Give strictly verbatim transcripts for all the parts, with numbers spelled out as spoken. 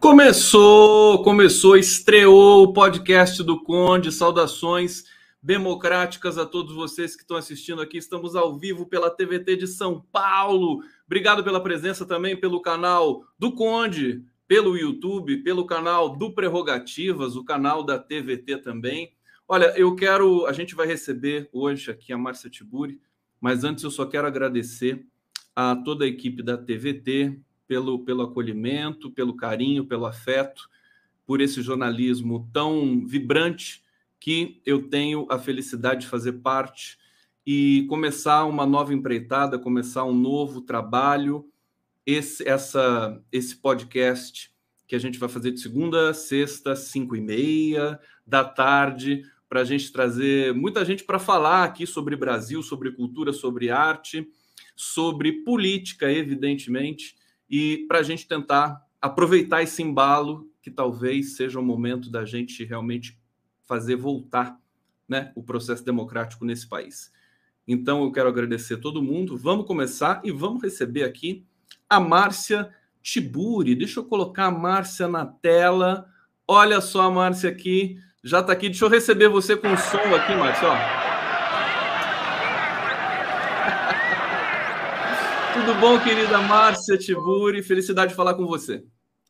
Começou, começou, estreou o podcast do Conde. Saudações democráticas a todos vocês que estão assistindo aqui. Estamos ao vivo pela T V T de São Paulo. Obrigado pela presença também pelo canal do Conde, pelo YouTube, pelo canal do Prerrogativas, o canal da T V T também. Olha, eu quero... A gente vai receber hoje aqui a Márcia Tiburi, mas antes eu só quero agradecer a toda a equipe da T V T, Pelo, pelo acolhimento, pelo carinho, pelo afeto, por esse jornalismo tão vibrante que eu tenho a felicidade de fazer parte e começar uma nova empreitada, começar um novo trabalho. Esse, essa, esse podcast que a gente vai fazer de segunda a sexta, cinco e meia da tarde, para a gente trazer muita gente para falar aqui sobre Brasil, sobre cultura, sobre arte, sobre política, evidentemente, e para a gente tentar aproveitar esse embalo, que talvez seja o momento da gente realmente fazer voltar, né, o processo democrático nesse país. Então, eu quero agradecer a todo mundo. Vamos começar e vamos receber aqui a Márcia Tiburi. Deixa eu colocar a Márcia na tela. Olha só a Márcia aqui. Já está aqui. Deixa eu receber você com o som aqui, Márcia. Ó. Tudo bom, querida Márcia Tiburi? Felicidade de falar com você.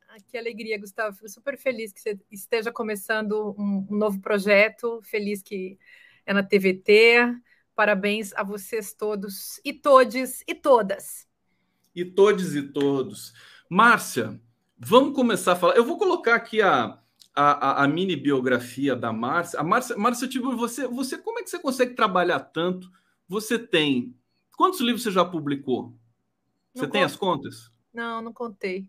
Ah, que alegria, Gustavo. Fico super feliz que você esteja começando um, um novo projeto. Feliz que é na T V T. Parabéns a vocês todos e todes e todas. E todes e todos. Márcia, vamos começar a falar. Eu vou colocar aqui a, a, a mini biografia da Márcia. A Márcia, Márcia Tiburi, você, você, como é que você consegue trabalhar tanto? Você tem... Quantos livros você já publicou? Você tem as contas? Não, não contei.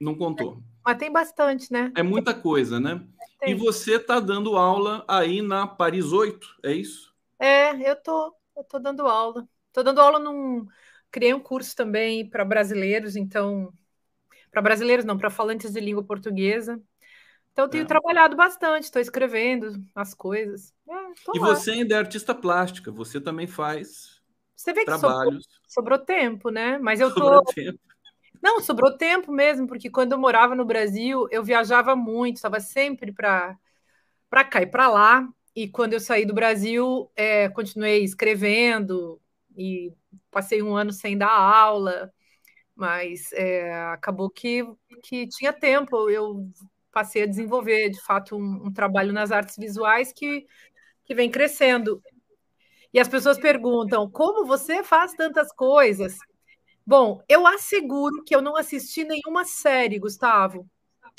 Não contou. Mas tem bastante, né? É muita coisa, né? E você está dando aula aí na Paris oito, é isso? É, eu tô, eu tô dando aula. Tô dando aula num... Criei um curso também para brasileiros, então... Para brasileiros não, para falantes de língua portuguesa. Então, eu tenho é. trabalhado bastante, estou escrevendo as coisas. É, tô e lá. Você ainda é artista plástica, você também faz... Você vê que sobrou, sobrou tempo, né? Mas eu sobrou tô. Tempo. Não, sobrou tempo mesmo, porque quando eu morava no Brasil, eu viajava muito, estava sempre para cá e para lá. E quando eu saí do Brasil, é, continuei escrevendo e passei um ano sem dar aula, mas é, acabou que, que tinha tempo. Eu passei a desenvolver, de fato, um, um trabalho nas artes visuais que, que vem crescendo. E as pessoas perguntam, como você faz tantas coisas? Bom, eu asseguro que eu não assisti nenhuma série, Gustavo.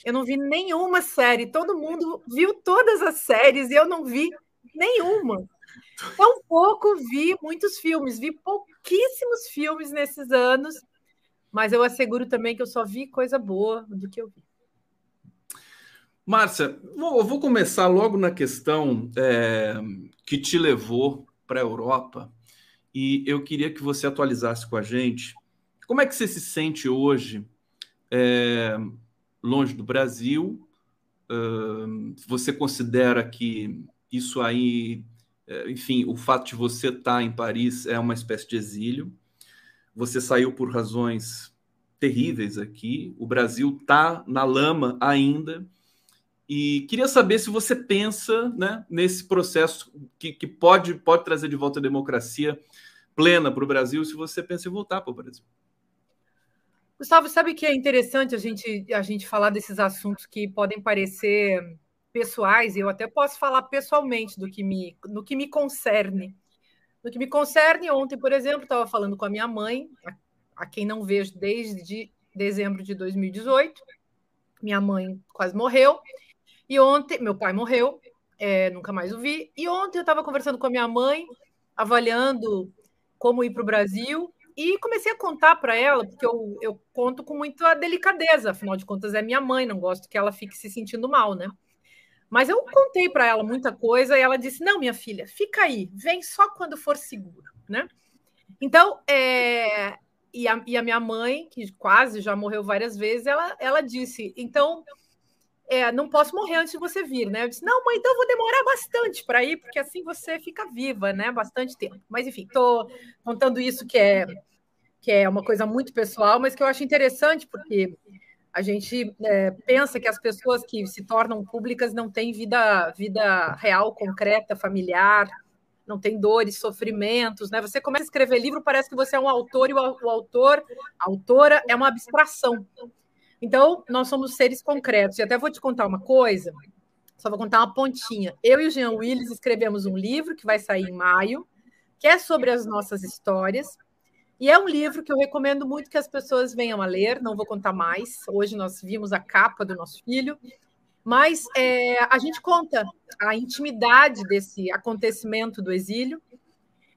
Eu não vi nenhuma série. Todo mundo viu todas as séries e eu não vi nenhuma. Tampouco vi muitos filmes. Vi pouquíssimos filmes nesses anos. Mas eu asseguro também que eu só vi coisa boa do que eu vi. Márcia, eu vou começar logo na questão é, que te levou... para a Europa, e eu queria que você atualizasse com a gente como é que você se sente hoje é, longe do Brasil. Uh, você considera que isso aí, enfim, o fato de você estar em Paris é uma espécie de exílio, você saiu por razões terríveis aqui, o Brasil está na lama ainda. E queria saber se você pensa, né, nesse processo que, que pode, pode trazer de volta a democracia plena para o Brasil, se você pensa em voltar para o Brasil. Gustavo, sabe que é interessante a gente, a gente falar desses assuntos que podem parecer pessoais, e eu até posso falar pessoalmente do que me, do que me concerne. No que me concerne, ontem, por exemplo, estava falando com a minha mãe, a, a quem não vejo desde dezembro de dois mil e dezoito. Minha mãe quase morreu. E ontem, meu pai morreu, é, nunca mais o vi. E ontem eu estava conversando com a minha mãe, avaliando como ir para o Brasil, e comecei a contar para ela, porque eu, eu conto com muita delicadeza, afinal de contas é minha mãe, não gosto que ela fique se sentindo mal, né? Mas eu contei para ela muita coisa, e ela disse, não, minha filha, fica aí, vem só quando for seguro, né? Então, é... e, a, e a minha mãe, que quase já morreu várias vezes, ela, ela disse, então... É, não posso morrer antes de você vir, né? Eu disse, não, mãe, então eu vou demorar bastante para ir, porque assim você fica viva, né? Bastante tempo. Mas, enfim, estou contando isso que é, que é uma coisa muito pessoal, mas que eu acho interessante, porque A gente é, pensa que as pessoas que se tornam públicas não têm vida, vida real, concreta, familiar, não tem dores, sofrimentos, né? Você começa a escrever livro, parece que você é um autor e o autor, a autora é uma abstração. Então, nós somos seres concretos. E até vou te contar uma coisa, só vou contar uma pontinha. Eu e o Jean Willis escrevemos um livro que vai sair em maio, que é sobre as nossas histórias, e é um livro que eu recomendo muito que as pessoas venham a ler, não vou contar mais. Hoje nós vimos a capa do nosso filho, mas é, a gente conta a intimidade desse acontecimento do exílio.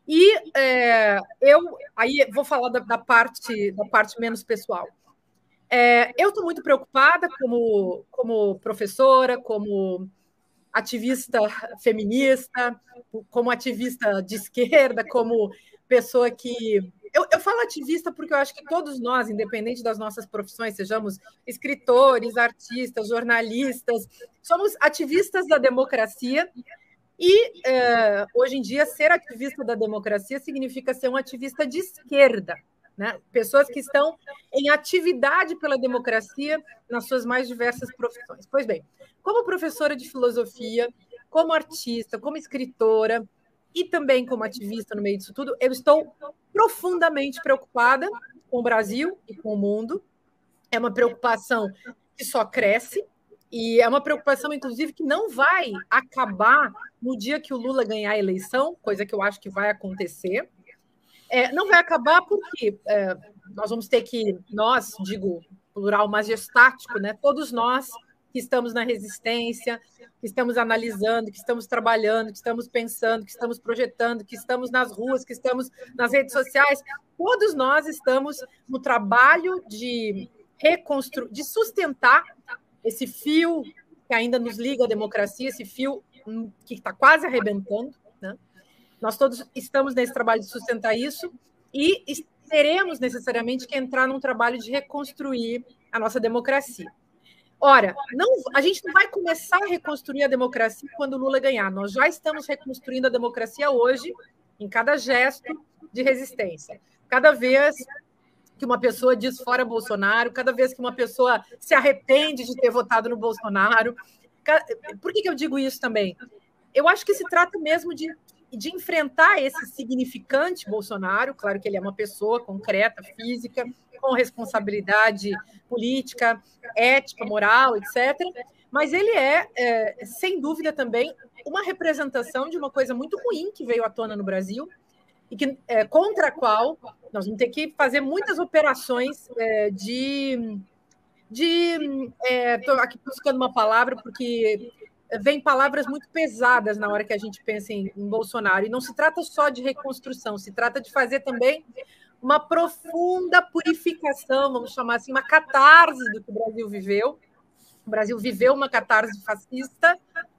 E é, eu aí vou falar da, da, parte, da parte menos pessoal. É, eu estou muito preocupada como, como professora, como ativista feminista, como ativista de esquerda, como pessoa que... Eu, eu falo ativista porque eu acho que todos nós, independente das nossas profissões, sejamos escritores, artistas, jornalistas, somos ativistas da democracia e, eh, hoje em dia, ser ativista da democracia significa ser um ativista de esquerda, né? Pessoas que estão em atividade pela democracia nas suas mais diversas profissões. Pois bem, como professora de filosofia, como artista, como escritora e também como ativista no meio disso tudo, eu estou... profundamente preocupada com o Brasil e com o mundo. É uma preocupação que só cresce e é uma preocupação, inclusive, que não vai acabar no dia que o Lula ganhar a eleição, coisa que eu acho que vai acontecer. É, não vai acabar porque é, nós vamos ter que, nós, digo, plural majestático, né? Todos nós que estamos na resistência, que estamos analisando, que estamos trabalhando, que estamos pensando, que estamos projetando, que estamos nas ruas, que estamos nas redes sociais, todos nós estamos no trabalho de reconstruir, de sustentar esse fio que ainda nos liga à democracia, esse fio que está quase arrebentando, né? Nós todos estamos nesse trabalho de sustentar isso e teremos necessariamente que entrar num trabalho de reconstruir a nossa democracia. Ora, não, a gente não vai começar a reconstruir a democracia quando o Lula ganhar. Nós já estamos reconstruindo a democracia hoje, em cada gesto de resistência. Cada vez que uma pessoa diz fora Bolsonaro, cada vez que uma pessoa se arrepende de ter votado no Bolsonaro. Por que que eu digo isso também? Eu acho que se trata mesmo de, de enfrentar esse significante Bolsonaro, claro que ele é uma pessoa concreta, física, com responsabilidade política, ética, moral, etcétera. Mas ele é, é, sem dúvida, também uma representação de uma coisa muito ruim que veio à tona no Brasil e que, é, contra a qual nós vamos ter que fazer muitas operações é, de... Estou é, aqui buscando uma palavra, porque vem palavras muito pesadas na hora que a gente pensa em, em Bolsonaro. E não se trata só de reconstrução, se trata de fazer também... uma profunda purificação, vamos chamar assim, uma catarse do que o Brasil viveu. O Brasil viveu uma catarse fascista,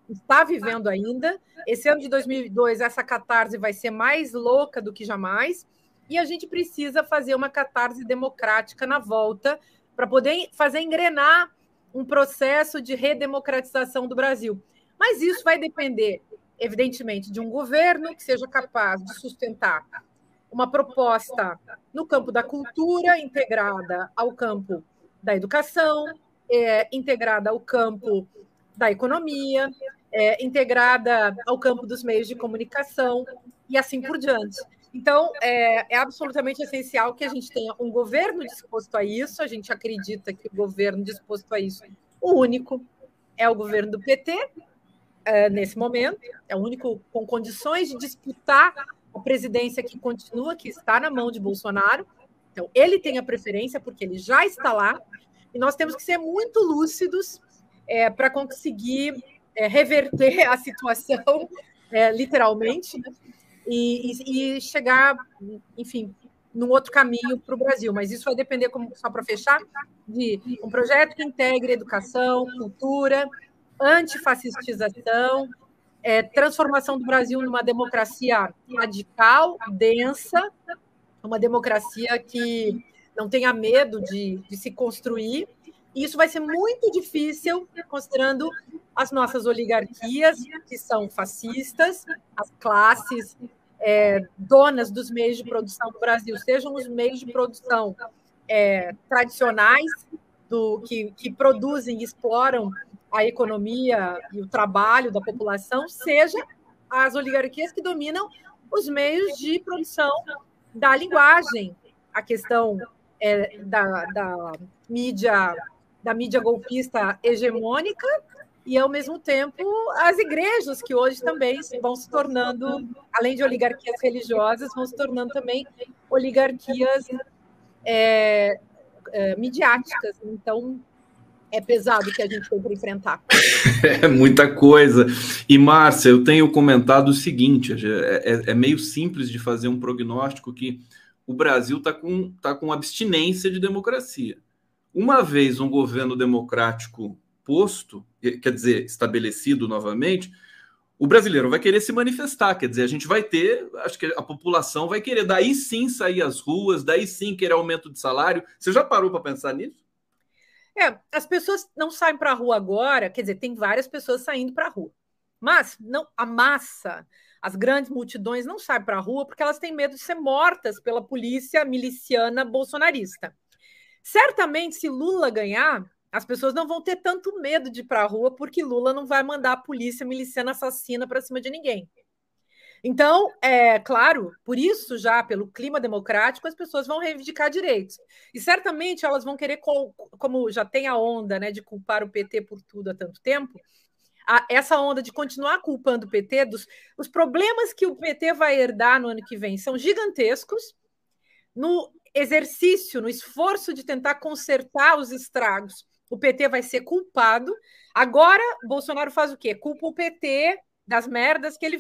está vivendo ainda. Esse ano de dois mil e dois, essa catarse vai ser mais louca do que jamais. E a gente precisa fazer uma catarse democrática na volta para poder fazer engrenar um processo de redemocratização do Brasil. Mas isso vai depender, evidentemente, de um governo que seja capaz de sustentar uma proposta no campo da cultura, integrada ao campo da educação, é, integrada ao campo da economia, é, integrada ao campo dos meios de comunicação e assim por diante. Então, é, é absolutamente essencial que a gente tenha um governo disposto a isso. A gente acredita que o governo disposto a isso, o único, é o governo do P T, é, nesse momento, é o único com condições de disputar a presidência que continua, que está na mão de Bolsonaro. Então, ele tem a preferência, porque ele já está lá, e nós temos que ser muito lúcidos é, para conseguir é, reverter a situação, é, literalmente, né? e, e, e chegar, enfim, num outro caminho para o Brasil. Mas isso vai depender, como, só para fechar, de um projeto que integre educação, cultura, antifascistização, É, transformação do Brasil numa democracia radical, densa, uma democracia que não tenha medo de, de se construir. E isso vai ser muito difícil, considerando as nossas oligarquias, que são fascistas, as classes é, donas dos meios de produção do Brasil, sejam os meios de produção é, tradicionais, do, que, que produzem e exploram a economia e o trabalho da população, seja as oligarquias que dominam os meios de produção da linguagem. A questão é, da, da, mídia, da mídia golpista hegemônica e, ao mesmo tempo, as igrejas, que hoje também vão se tornando, além de oligarquias religiosas, vão se tornando também oligarquias é, é, midiáticas. Então, é pesado que a gente tem para enfrentar. É muita coisa. E, Márcia, eu tenho comentado o seguinte, é, é meio simples de fazer um prognóstico que o Brasil está com, tá com abstinência de democracia. Uma vez um governo democrático posto, quer dizer, estabelecido novamente, o brasileiro vai querer se manifestar, quer dizer, a gente vai ter, acho que a população vai querer, daí sim sair às ruas, daí sim querer aumento de salário. Você já parou para pensar nisso? É, as pessoas não saem para a rua agora, quer dizer, tem várias pessoas saindo para a rua, mas não, a massa, as grandes multidões não saem para a rua porque elas têm medo de ser mortas pela polícia miliciana bolsonarista. Certamente, se Lula ganhar, as pessoas não vão ter tanto medo de ir para a rua porque Lula não vai mandar a polícia miliciana assassina para cima de ninguém. Então, é claro, por isso já, pelo clima democrático, as pessoas vão reivindicar direitos. E certamente elas vão querer, como já tem a onda, né, de culpar o P T por tudo há tanto tempo, a, essa onda de continuar culpando o P T, dos, os problemas que o P T vai herdar no ano que vem são gigantescos, no exercício, no esforço de tentar consertar os estragos. O P T vai ser culpado. Agora, Bolsonaro faz o quê? Culpa o P T das merdas que ele...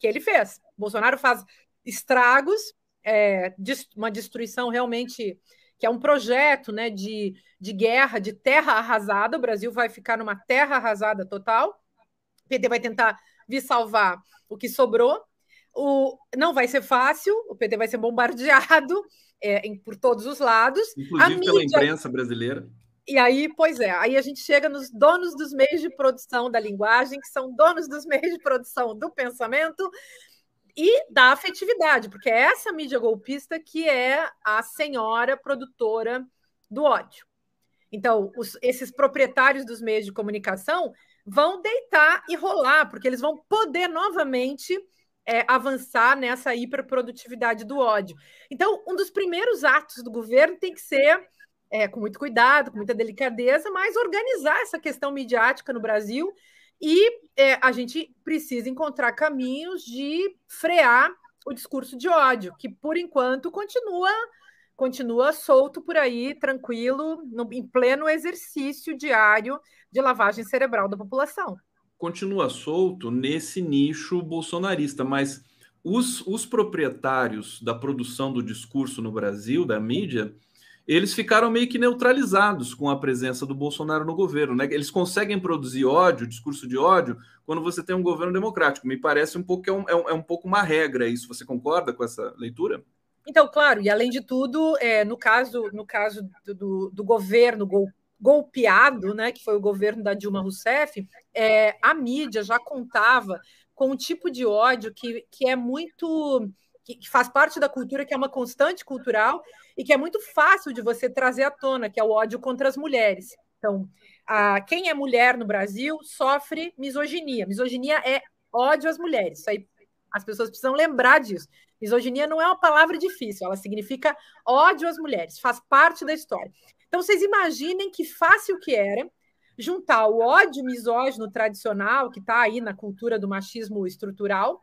que ele fez. Bolsonaro faz estragos, é, uma destruição realmente, que é um projeto, né, de, de guerra, de terra arrasada. O Brasil vai ficar numa terra arrasada total. O P T vai tentar vir salvar o que sobrou. O, não vai ser fácil, o P T vai ser bombardeado é, em, por todos os lados. Inclusive a mídia, pela imprensa brasileira. E aí, pois é, aí a gente chega nos donos dos meios de produção da linguagem, que são donos dos meios de produção do pensamento e da afetividade, porque é essa mídia golpista que é a senhora produtora do ódio. Então, os, esses proprietários dos meios de comunicação vão deitar e rolar, porque eles vão poder novamente é, avançar nessa hiperprodutividade do ódio. Então, um dos primeiros atos do governo tem que ser... É, com muito cuidado, com muita delicadeza, mas organizar essa questão midiática no Brasil e é, a gente precisa encontrar caminhos de frear o discurso de ódio, que, por enquanto, continua, continua solto por aí, tranquilo, no, em pleno exercício diário de lavagem cerebral da população. Continua solto nesse nicho bolsonarista, mas os, os proprietários da produção do discurso no Brasil, da mídia, eles ficaram meio que neutralizados com a presença do Bolsonaro no governo, né? Eles conseguem produzir ódio, discurso de ódio, quando você tem um governo democrático. Me parece um pouco que é um, é um pouco uma regra isso. Você concorda com essa leitura? Então, claro, e além de tudo, é, no caso, no caso do, do governo gol, golpeado, né, que foi o governo da Dilma Rousseff, é, a mídia já contava com um tipo de ódio que, que é muito... que faz parte da cultura, que é uma constante cultural e que é muito fácil de você trazer à tona, que é o ódio contra as mulheres. Então, a, quem é mulher no Brasil sofre misoginia. Misoginia é ódio às mulheres. Isso aí, as pessoas precisam lembrar disso. Misoginia não é uma palavra difícil, ela significa ódio às mulheres, faz parte da história. Então, vocês imaginem que fácil que era juntar o ódio misógino tradicional, que está aí na cultura do machismo estrutural,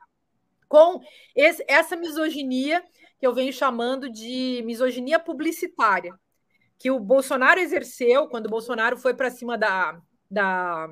com esse, essa misoginia que eu venho chamando de misoginia publicitária, que o Bolsonaro exerceu quando o Bolsonaro foi para cima da, da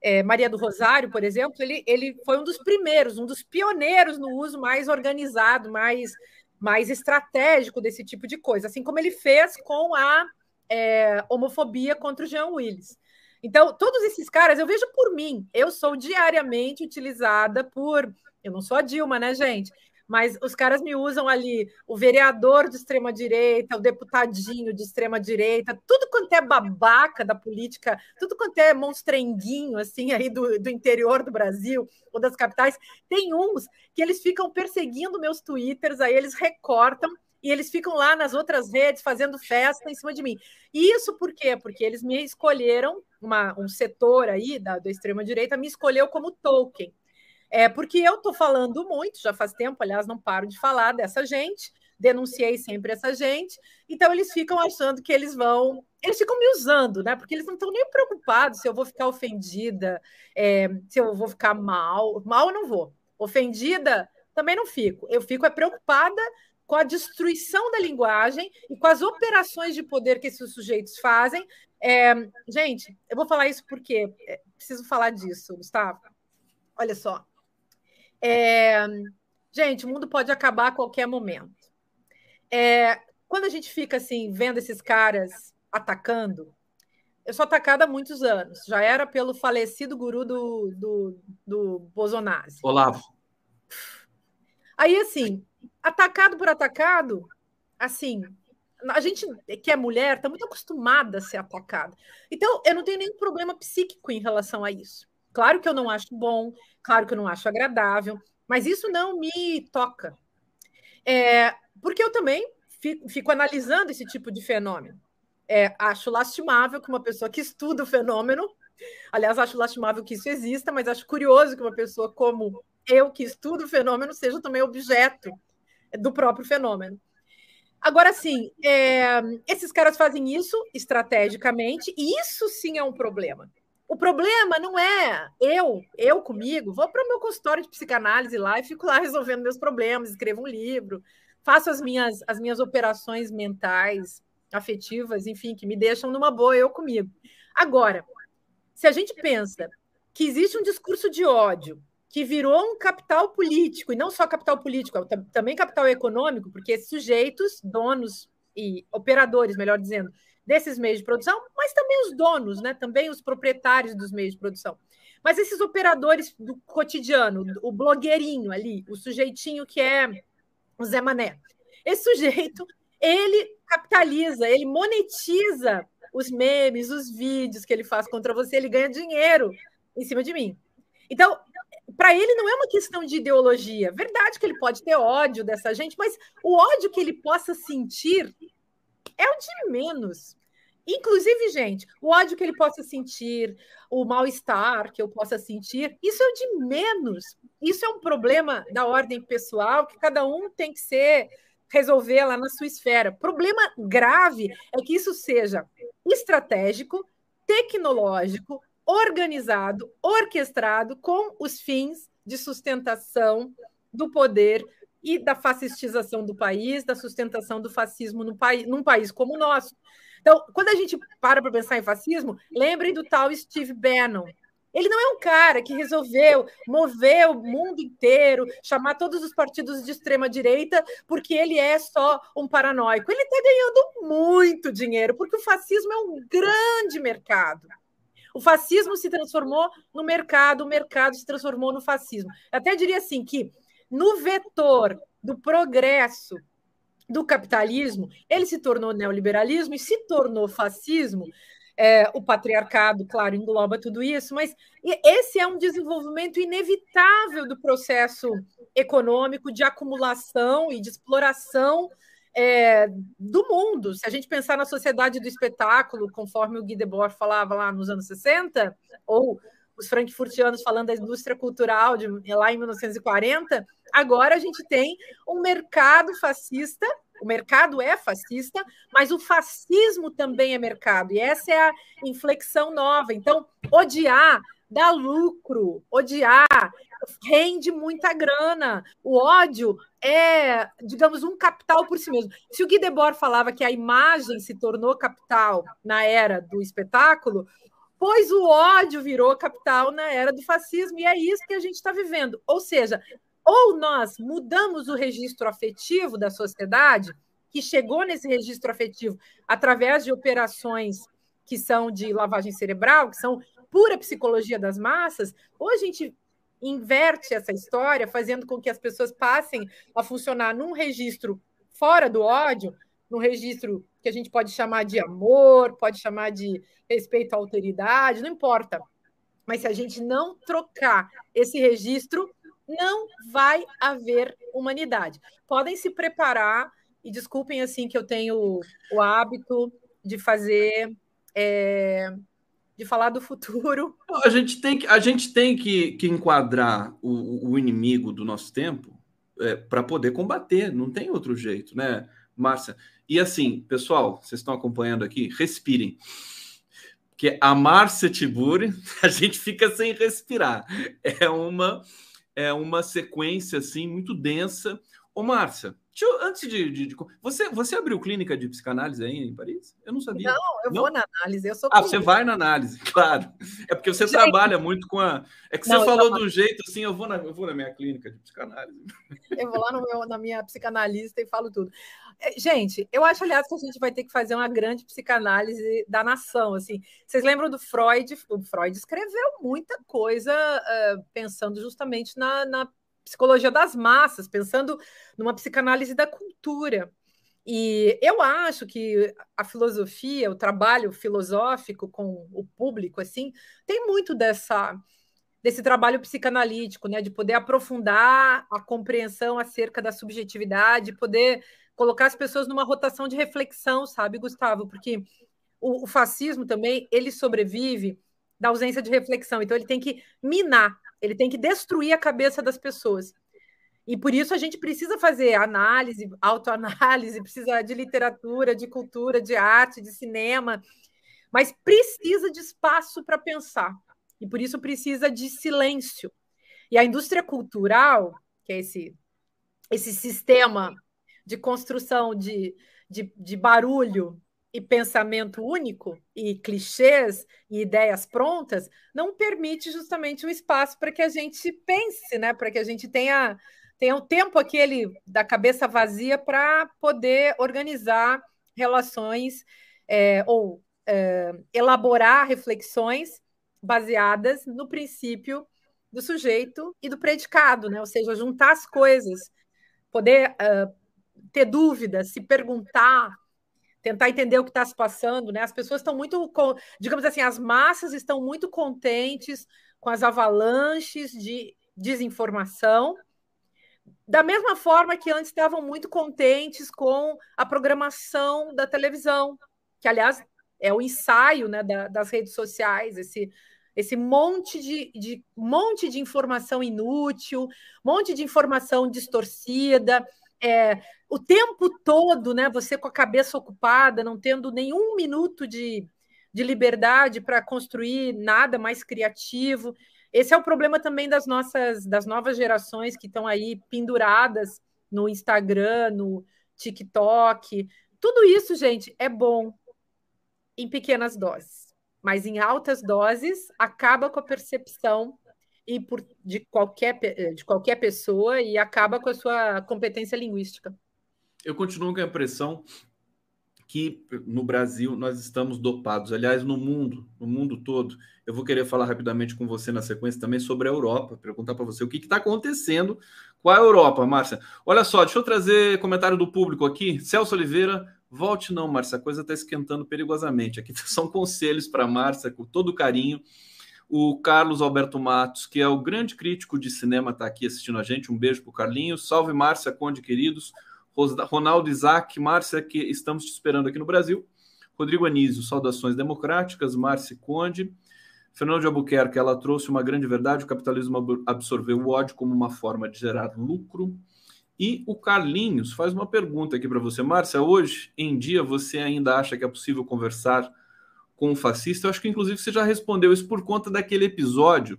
é, Maria do Rosário, por exemplo. Ele, ele foi um dos primeiros, um dos pioneiros no uso mais organizado, mais, mais estratégico desse tipo de coisa, assim como ele fez com a é, homofobia contra o Jean Willis. Então, todos esses caras, eu vejo por mim, eu sou diariamente utilizada por... Eu não sou a Dilma, né, gente? Mas os caras me usam ali, o vereador de extrema-direita, o deputadinho de extrema-direita, tudo quanto é babaca da política, tudo quanto é monstrenguinho, assim, aí do, do interior do Brasil ou das capitais. Tem uns que eles ficam perseguindo meus twitters, aí eles recortam e eles ficam lá nas outras redes fazendo festa em cima de mim. E isso por quê? Porque eles me escolheram, uma, um setor aí da, da extrema-direita me escolheu como token. É porque eu estou falando muito, já faz tempo, aliás, não paro de falar dessa gente, denunciei sempre essa gente, então eles ficam achando que eles vão... Eles ficam me usando, né? Porque eles não estão nem preocupados se eu vou ficar ofendida, é, se eu vou ficar mal. Mal eu não vou. Ofendida também não fico. Eu fico é preocupada com a destruição da linguagem e com as operações de poder que esses sujeitos fazem. É, gente, eu vou falar isso porque é, preciso falar disso, Gustavo. Olha só. É, gente, o mundo pode acabar a qualquer momento. É, quando a gente fica assim, vendo esses caras... atacando, eu sou atacada há muitos anos, já era pelo falecido guru do, do, do Bolsonaro. Olavo. Aí, assim, atacado por atacado, assim, a gente que é mulher está muito acostumada a ser atacada. Então, eu não tenho nenhum problema psíquico em relação a isso. Claro que eu não acho bom, claro que eu não acho agradável, mas isso não me toca. É, porque eu também fico, fico analisando esse tipo de fenômeno. É, acho lastimável que uma pessoa que estuda o fenômeno, aliás, acho lastimável que isso exista, mas acho curioso que uma pessoa como eu, que estudo o fenômeno, seja também objeto do próprio fenômeno. Agora, sim, é, esses caras fazem isso estrategicamente, e isso sim é um problema. O problema não é eu, eu comigo, vou para o meu consultório de psicanálise lá e fico lá resolvendo meus problemas, escrevo um livro, faço as minhas, as minhas operações mentais, afetivas, enfim, que me deixam numa boa, eu comigo. Agora, se a gente pensa que existe um discurso de ódio que virou um capital político, e não só capital político, também capital econômico, porque sujeitos, donos e operadores, melhor dizendo, desses meios de produção, mas também os donos, né? Também os proprietários dos meios de produção. Mas esses operadores do cotidiano, o blogueirinho ali, o sujeitinho que é o Zé Mané, esse sujeito... ele capitaliza, ele monetiza os memes, os vídeos que ele faz contra você, ele ganha dinheiro em cima de mim. Então, para ele não é uma questão de ideologia. Verdade que ele pode ter ódio dessa gente, mas o ódio que ele possa sentir é o de menos. Inclusive, gente, o ódio que ele possa sentir, o mal-estar que eu possa sentir, isso é o de menos. Isso é um problema da ordem pessoal que cada um tem que ser... resolver lá na sua esfera. Problema grave é que isso seja estratégico, tecnológico, organizado, orquestrado com os fins de sustentação do poder e da fascistização do país, da sustentação do fascismo no país, num país como o nosso. Então, quando a gente para para pensar em fascismo, lembrem do tal Steve Bannon. Ele não é um cara que resolveu mover o mundo inteiro, chamar todos os partidos de extrema-direita, porque ele é só um paranoico. Ele está ganhando muito dinheiro, porque o fascismo é um grande mercado. O fascismo se transformou no mercado, o mercado se transformou no fascismo. Eu até diria assim que no vetor do progresso do capitalismo, ele se tornou neoliberalismo e se tornou fascismo. É, o patriarcado, claro, engloba tudo isso, mas esse é um desenvolvimento inevitável do processo econômico de acumulação e de exploração é, do mundo. Se a gente pensar na sociedade do espetáculo, conforme o Guy Debord falava lá nos anos sessenta, ou os frankfurtianos falando da indústria cultural de, lá em mil novecentos e quarenta, agora a gente tem um mercado fascista. O mercado é fascista, mas o fascismo também é mercado. E essa é a inflexão nova. Então, odiar dá lucro, odiar rende muita grana. O ódio é, digamos, um capital por si mesmo. Se o Guy Debord falava que a imagem se tornou capital na era do espetáculo, pois o ódio virou capital na era do fascismo. E é isso que a gente está vivendo. Ou seja... ou nós mudamos o registro afetivo da sociedade, que chegou nesse registro afetivo através de operações que são de lavagem cerebral, que são pura psicologia das massas, ou a gente inverte essa história, fazendo com que as pessoas passem a funcionar num registro fora do ódio, num registro que a gente pode chamar de amor, pode chamar de respeito à autoridade, não importa. Mas se a gente não trocar esse registro, não vai haver humanidade. Podem se preparar E desculpem assim que eu tenho o hábito de fazer, é, de falar do futuro. A gente tem que, a gente tem que, que enquadrar o, o inimigo do nosso tempo, é, para poder combater. Não tem outro jeito, né, Márcia? E assim, pessoal, vocês estão acompanhando aqui? Respirem. Porque a Márcia Tiburi, a gente fica sem respirar. É uma, é uma sequência assim, muito densa. Ô, Márcia, deixa eu, antes de, de, de... Você, você abriu clínica de psicanálise aí em Paris? Eu não sabia. Não, eu não? vou na análise. Eu sou ah, clínica. Você vai na análise, claro. É porque você gente... trabalha muito com a... É que você não, falou do jeito assim, eu vou, na, eu vou na minha clínica de psicanálise. Eu vou lá no meu, na minha psicanalista e falo tudo. Gente, eu acho, aliás, que a gente vai ter que fazer uma grande psicanálise da nação. Assim. Vocês lembram do Freud? O Freud escreveu muita coisa uh, pensando justamente na... na... psicologia das massas, pensando numa psicanálise da cultura. E eu acho que a filosofia, o trabalho filosófico com o público, assim, tem muito dessa, desse trabalho psicanalítico, né? De poder aprofundar a compreensão acerca da subjetividade, poder colocar as pessoas numa rotação de reflexão, sabe, Gustavo? Porque o, o fascismo também, ele sobrevive da ausência de reflexão. Então, ele tem que minar, ele tem que destruir a cabeça das pessoas. E por isso a gente precisa fazer análise, autoanálise, precisa de literatura, de cultura, de arte, de cinema, mas precisa de espaço para pensar. E por isso precisa de silêncio. E a indústria cultural, que é esse, esse sistema de construção de, de, de barulho e pensamento único, e clichês, e ideias prontas, não permite justamente um espaço para que a gente pense, né? Para que a gente tenha, tenha o tempo aquele da cabeça vazia para poder organizar relações é, ou é, elaborar reflexões baseadas no princípio do sujeito e do predicado, né? Ou seja, juntar as coisas, poder é, ter dúvidas, se perguntar, tentar entender o que está se passando, né? As pessoas estão muito, digamos assim, as massas estão muito contentes com as avalanches de desinformação, da mesma forma que antes estavam muito contentes com a programação da televisão, que, aliás, é o ensaio, né, da, das redes sociais, esse, esse monte de, de, monte de informação inútil, monte de informação distorcida, É, o tempo todo, né, você com a cabeça ocupada, não tendo nenhum minuto de, de liberdade para construir nada mais criativo. Esse é o problema também das nossas, das novas gerações que estão aí penduradas no Instagram, no TikTok. Tudo isso, gente, é bom em pequenas doses, mas em altas doses acaba com a percepção e por, de, qualquer, de qualquer pessoa e acaba com a sua competência linguística. Eu continuo com a impressão que no Brasil nós estamos dopados, aliás, no mundo, no mundo todo. Eu vou querer falar rapidamente com você na sequência também sobre a Europa, perguntar para você o que está acontecendo com a Europa, Márcia. Olha só, deixa eu trazer comentário do público aqui. Celso Oliveira, volte não, Márcia, a coisa está esquentando perigosamente. Aqui são conselhos para a Márcia, com todo carinho. O Carlos Alberto Matos, que é o grande crítico de cinema, está aqui assistindo a gente. Um beijo para o Carlinhos. Salve, Márcia, Conde, queridos. Ronaldo Isaac, Márcia, que estamos te esperando aqui no Brasil. Rodrigo Anísio, saudações democráticas. Márcia Conde. Fernando de Albuquerque, ela trouxe uma grande verdade. O capitalismo absorveu o ódio como uma forma de gerar lucro. E o Carlinhos faz uma pergunta aqui para você. Márcia, hoje em dia você ainda acha que é possível conversar com um fascista? Eu acho que, inclusive, você já respondeu isso por conta daquele episódio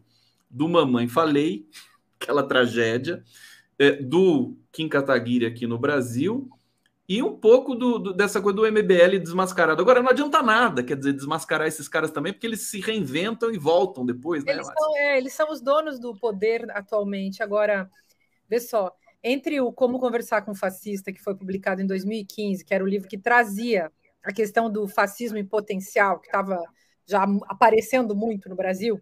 do Mamãe Falei, aquela tragédia, é, do Kim Kataguiri aqui no Brasil, e um pouco do, do, dessa coisa do M B L desmascarado. Agora, não adianta nada, quer dizer, desmascarar esses caras também, porque eles se reinventam e voltam depois, né? Eles são, é, eles são os donos do poder atualmente. Agora, vê só, entre o Como Conversar com o Fascista, que foi publicado em dois mil e quinze, que era o livro que trazia a questão do fascismo em potencial, que estava já aparecendo muito no Brasil,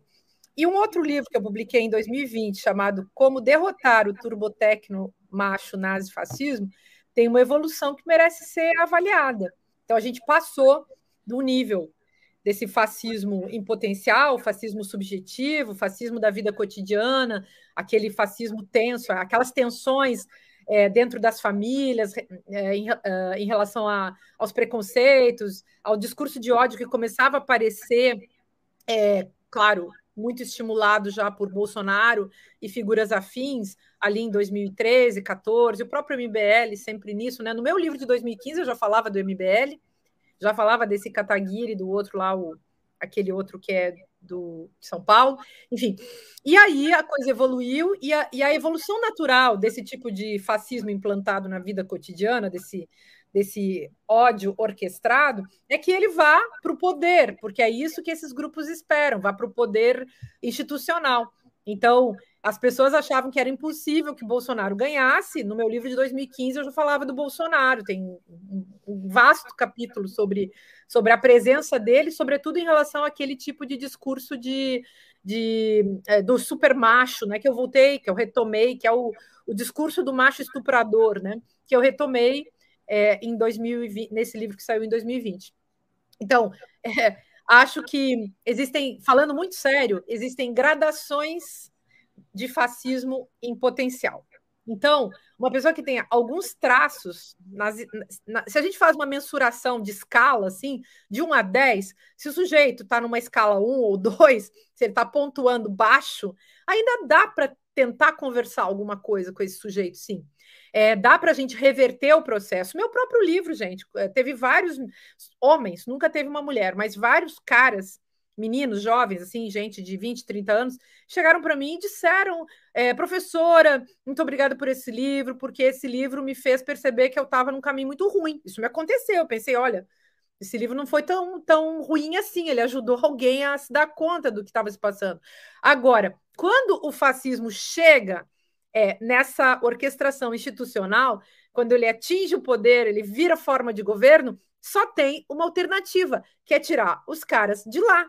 e um outro livro que eu publiquei em dois mil e vinte, chamado Como Derrotar o Turbotecno Macho Nazi Fascismo, tem uma evolução que merece ser avaliada. Então, a gente passou do nível desse fascismo em potencial, fascismo subjetivo, fascismo da vida cotidiana, aquele fascismo tenso, aquelas tensões é, dentro das famílias, é, em, é, em relação a, aos preconceitos, ao discurso de ódio que começava a aparecer, é, claro, muito estimulado já por Bolsonaro e figuras afins, ali em dois mil e treze, dois mil e quatorze, o próprio M B L sempre nisso, né? No meu livro de dois mil e quinze eu já falava do M B L, já falava desse Kataguiri, do outro lá, o, aquele outro que é do de São Paulo, enfim. E aí a coisa evoluiu, e a, e a evolução natural desse tipo de fascismo implantado na vida cotidiana, desse, desse ódio orquestrado, é que ele vá para o poder, porque é isso que esses grupos esperam, vá para o poder institucional. Então, as pessoas achavam que era impossível que Bolsonaro ganhasse. No meu livro de dois mil e quinze, eu já falava do Bolsonaro. Tem um vasto capítulo sobre, sobre a presença dele, sobretudo em relação àquele tipo de discurso de, de, é, do super macho, né, que eu voltei, que eu retomei, que é o, o discurso do macho estuprador, né, que eu retomei é, em dois mil e vinte, nesse livro que saiu em dois mil e vinte. Então, é, acho que existem, falando muito sério, existem gradações de fascismo em potencial. Então, uma pessoa que tenha alguns traços, nas, na, se a gente faz uma mensuração de escala, assim, de um a dez, se o sujeito está numa escala um ou dois, se ele está pontuando baixo, ainda dá para tentar conversar alguma coisa com esse sujeito, sim. É, dá para a gente reverter o processo. Meu próprio livro, gente, teve vários homens, nunca teve uma mulher, mas vários caras, meninos, jovens, assim, gente de vinte, trinta anos, chegaram para mim e disseram, é, professora, muito obrigada por esse livro, porque esse livro me fez perceber que eu estava num caminho muito ruim. Isso me aconteceu, eu pensei, olha, esse livro não foi tão, tão ruim assim, ele ajudou alguém a se dar conta do que estava se passando. Agora, quando o fascismo chega é, nessa orquestração institucional, quando ele atinge o poder, ele vira forma de governo, só tem uma alternativa, que é tirar os caras de lá.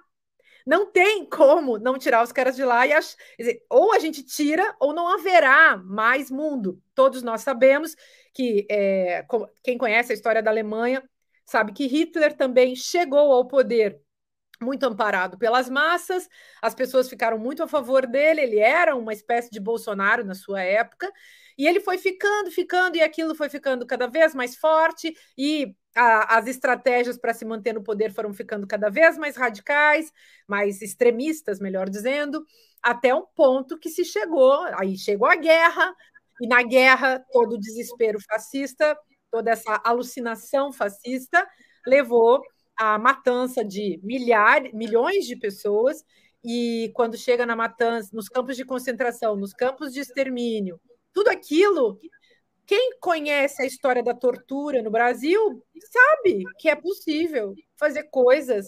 Não tem como não tirar os caras de lá. E ach... dizer, ou a gente tira, ou não haverá mais mundo. Todos nós sabemos que, é, quem conhece a história da Alemanha, sabe que Hitler também chegou ao poder muito amparado pelas massas, as pessoas ficaram muito a favor dele, ele era uma espécie de Bolsonaro na sua época, e ele foi ficando, ficando, e aquilo foi ficando cada vez mais forte, e a, as estratégias para se manter no poder foram ficando cada vez mais radicais, mais extremistas, melhor dizendo, até um ponto que se chegou, aí chegou a guerra, e na guerra todo o desespero fascista, toda essa alucinação fascista levou a matança de milhares, milhões de pessoas, e quando chega na matança, nos campos de concentração, nos campos de extermínio, tudo aquilo, quem conhece a história da tortura no Brasil sabe que é possível fazer coisas,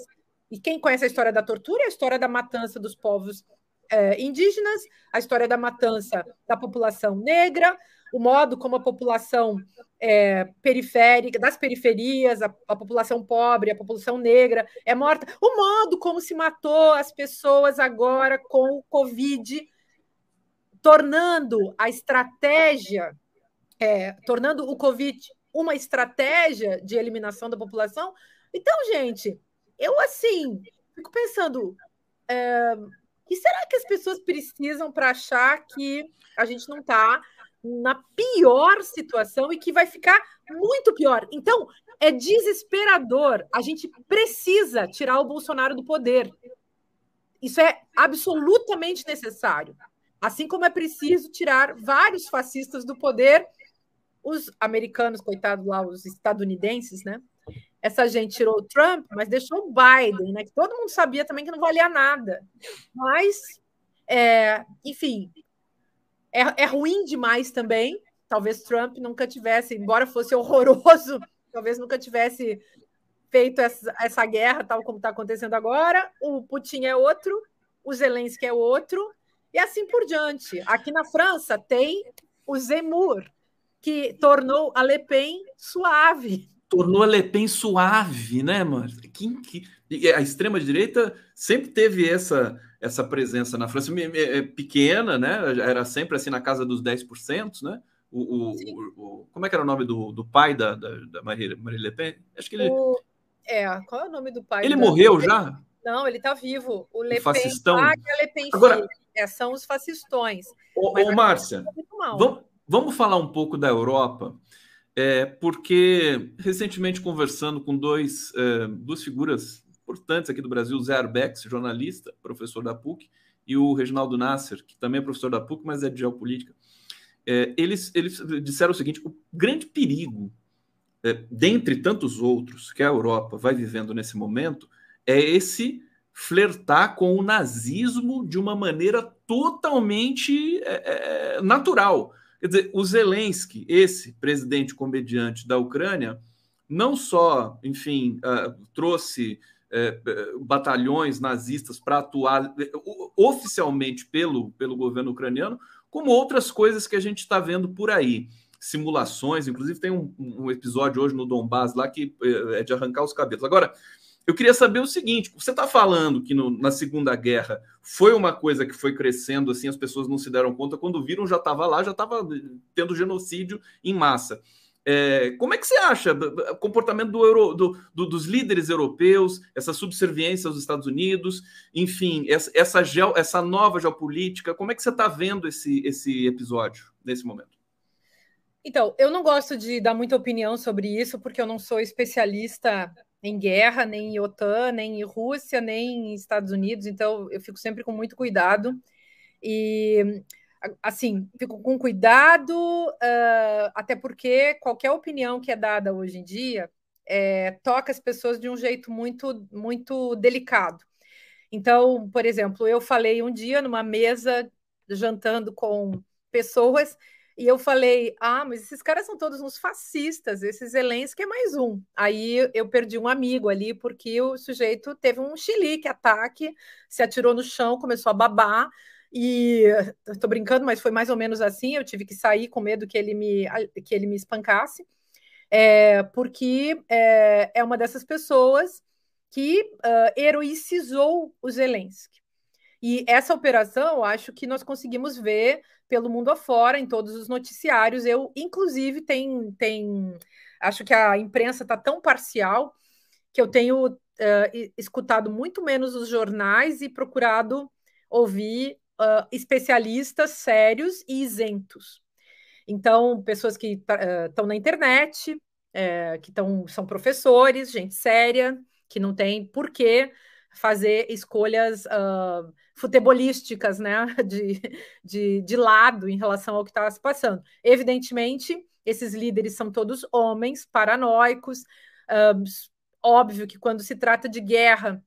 e quem conhece a história da tortura é a história da matança dos povos eh, indígenas, a história da matança da população negra, o modo como a população é, periférica, das periferias, a, a população pobre, a população negra é morta, o modo como se matou as pessoas agora com o Covid, tornando a estratégia, é, tornando o Covid uma estratégia de eliminação da população. Então, gente, eu assim, fico pensando, é, que será que as pessoas precisam para achar que a gente não está na pior situação e que vai ficar muito pior? Então, é desesperador. A gente precisa tirar o Bolsonaro do poder. Isso é absolutamente necessário. Assim como é preciso tirar vários fascistas do poder, os americanos, coitado lá, os estadunidenses, né? Essa gente tirou o Trump, mas deixou o Biden, né? Que todo mundo sabia também que não valia nada. Mas, é, enfim... É, é ruim demais também, talvez Trump nunca tivesse, embora fosse horroroso, talvez nunca tivesse feito essa, essa guerra, tal como está acontecendo agora, o Putin é outro, o Zelensky é outro, e assim por diante. Aqui na França tem o Zemmour, que tornou a Le Pen suave. Tornou a Le Pen suave, né, mano? A extrema-direita sempre teve essa... essa presença na França é pequena, né? Era sempre assim na casa dos dez por cento, né? O, o, o, como é que era o nome do, do pai da, da, da Marie, Marie Le Pen? Acho que ele... O, é, qual é o nome do pai? Ele da... morreu já? Não, ele está vivo. O Le Pen fascistão. Pai, Le Pen. Agora, é, são os fascistões. Ô, Márcia, vamos, Vamos falar um pouco da Europa, é, porque recentemente conversando com dois, é, duas figuras importantes aqui do Brasil, o Zé Arbex, jornalista, professor da P U C, e o Reginaldo Nasser, que também é professor da P U C, mas é de geopolítica, é, eles, eles disseram o seguinte: o grande perigo, é, dentre tantos outros, que a Europa vai vivendo nesse momento, é esse flertar com o nazismo de uma maneira totalmente é, é, natural. Quer dizer, o Zelensky, esse presidente comediante da Ucrânia, não só, enfim, uh, trouxe uh, batalhões nazistas para atuar uh, oficialmente pelo, pelo governo ucraniano, como outras coisas que a gente está vendo por aí. Simulações, inclusive tem um, um episódio hoje no Donbass lá que uh, é de arrancar os cabelos. Agora, eu queria saber o seguinte: você está falando que no, na Segunda Guerra foi uma coisa que foi crescendo, assim, as pessoas não se deram conta, quando viram já estava lá, já estava tendo genocídio em massa. É, como é que você acha o comportamento do euro, do, do, dos líderes europeus, essa subserviência aos Estados Unidos, enfim, essa, essa, geo, essa nova geopolítica? Como é que você está vendo esse, esse episódio nesse momento? Então, eu não gosto de dar muita opinião sobre isso, porque eu não sou especialista nem guerra, nem OTAN, nem Rússia, nem Estados Unidos, então eu fico sempre com muito cuidado, e assim, fico com cuidado, uh, até porque qualquer opinião que é dada hoje em dia é, toca as pessoas de um jeito muito, muito delicado. Então, por exemplo, eu falei um dia numa mesa, jantando com pessoas, e eu falei: ah, mas esses caras são todos uns fascistas, esse Zelensky é mais um. Aí eu perdi um amigo ali, porque o sujeito teve um chilique, ataque, se atirou no chão, começou a babar, e estou brincando, mas foi mais ou menos assim, eu tive que sair com medo que ele me, que ele me espancasse, é, porque é, é uma dessas pessoas que uh, heroicizou o Zelensky. E essa operação, eu acho que nós conseguimos ver pelo mundo afora, em todos os noticiários. Eu, inclusive, tem, tem, acho que a imprensa está tão parcial que eu tenho uh, escutado muito menos os jornais e procurado ouvir uh, especialistas sérios e isentos. Então, pessoas que estão uh, na internet, uh, que tão, são professores, gente séria, que não tem porquê fazer escolhas uh, futebolísticas, né, de, de, de lado em relação ao que está se passando. Evidentemente, esses líderes são todos homens, paranoicos. Uh, óbvio que quando se trata de guerra,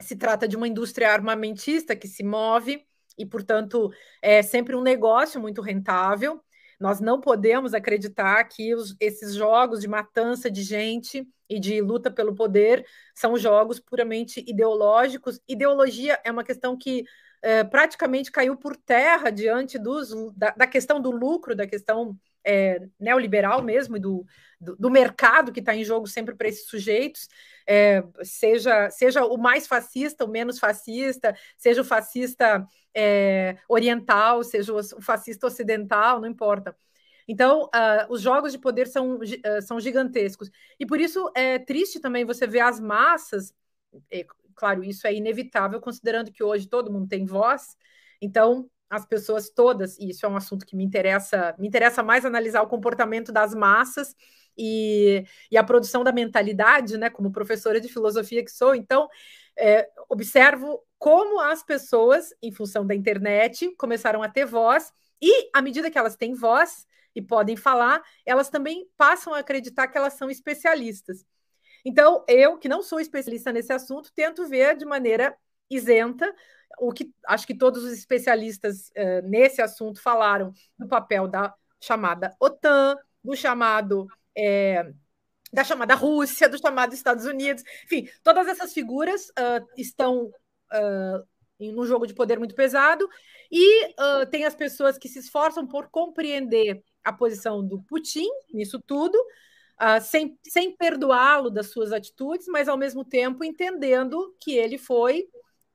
se trata de uma indústria armamentista que se move e, portanto, é sempre um negócio muito rentável. Nós não podemos acreditar que os, esses jogos de matança de gente e de luta pelo poder são jogos puramente ideológicos. Ideologia é uma questão que é, praticamente caiu por terra diante dos, da, da questão do lucro, da questão é, neoliberal mesmo, e do, do, do mercado que está em jogo sempre para esses sujeitos, é, seja, seja o mais fascista, o menos fascista, seja o fascista é, oriental, seja o fascista ocidental, não importa. Então, uh, os jogos de poder são, uh, são gigantescos. E por isso é triste também você ver as massas, e, claro, isso é inevitável, considerando que hoje todo mundo tem voz, então as pessoas todas, e isso é um assunto que me interessa, me interessa mais analisar o comportamento das massas e, e a produção da mentalidade, né, como professora de filosofia que sou, então é, observo como as pessoas, em função da internet, começaram a ter voz, e à medida que elas têm voz e podem falar, elas também passam a acreditar que elas são especialistas. Então, eu, que não sou especialista nesse assunto, tento ver de maneira isenta o que acho que todos os especialistas eh, nesse assunto falaram do papel da chamada OTAN, do chamado, eh, da chamada Rússia, do chamado Estados Unidos. Enfim, todas essas figuras uh, estão Uh, num jogo de poder muito pesado, e uh, tem as pessoas que se esforçam por compreender a posição do Putin nisso tudo, uh, sem, sem perdoá-lo das suas atitudes, mas ao mesmo tempo entendendo que ele foi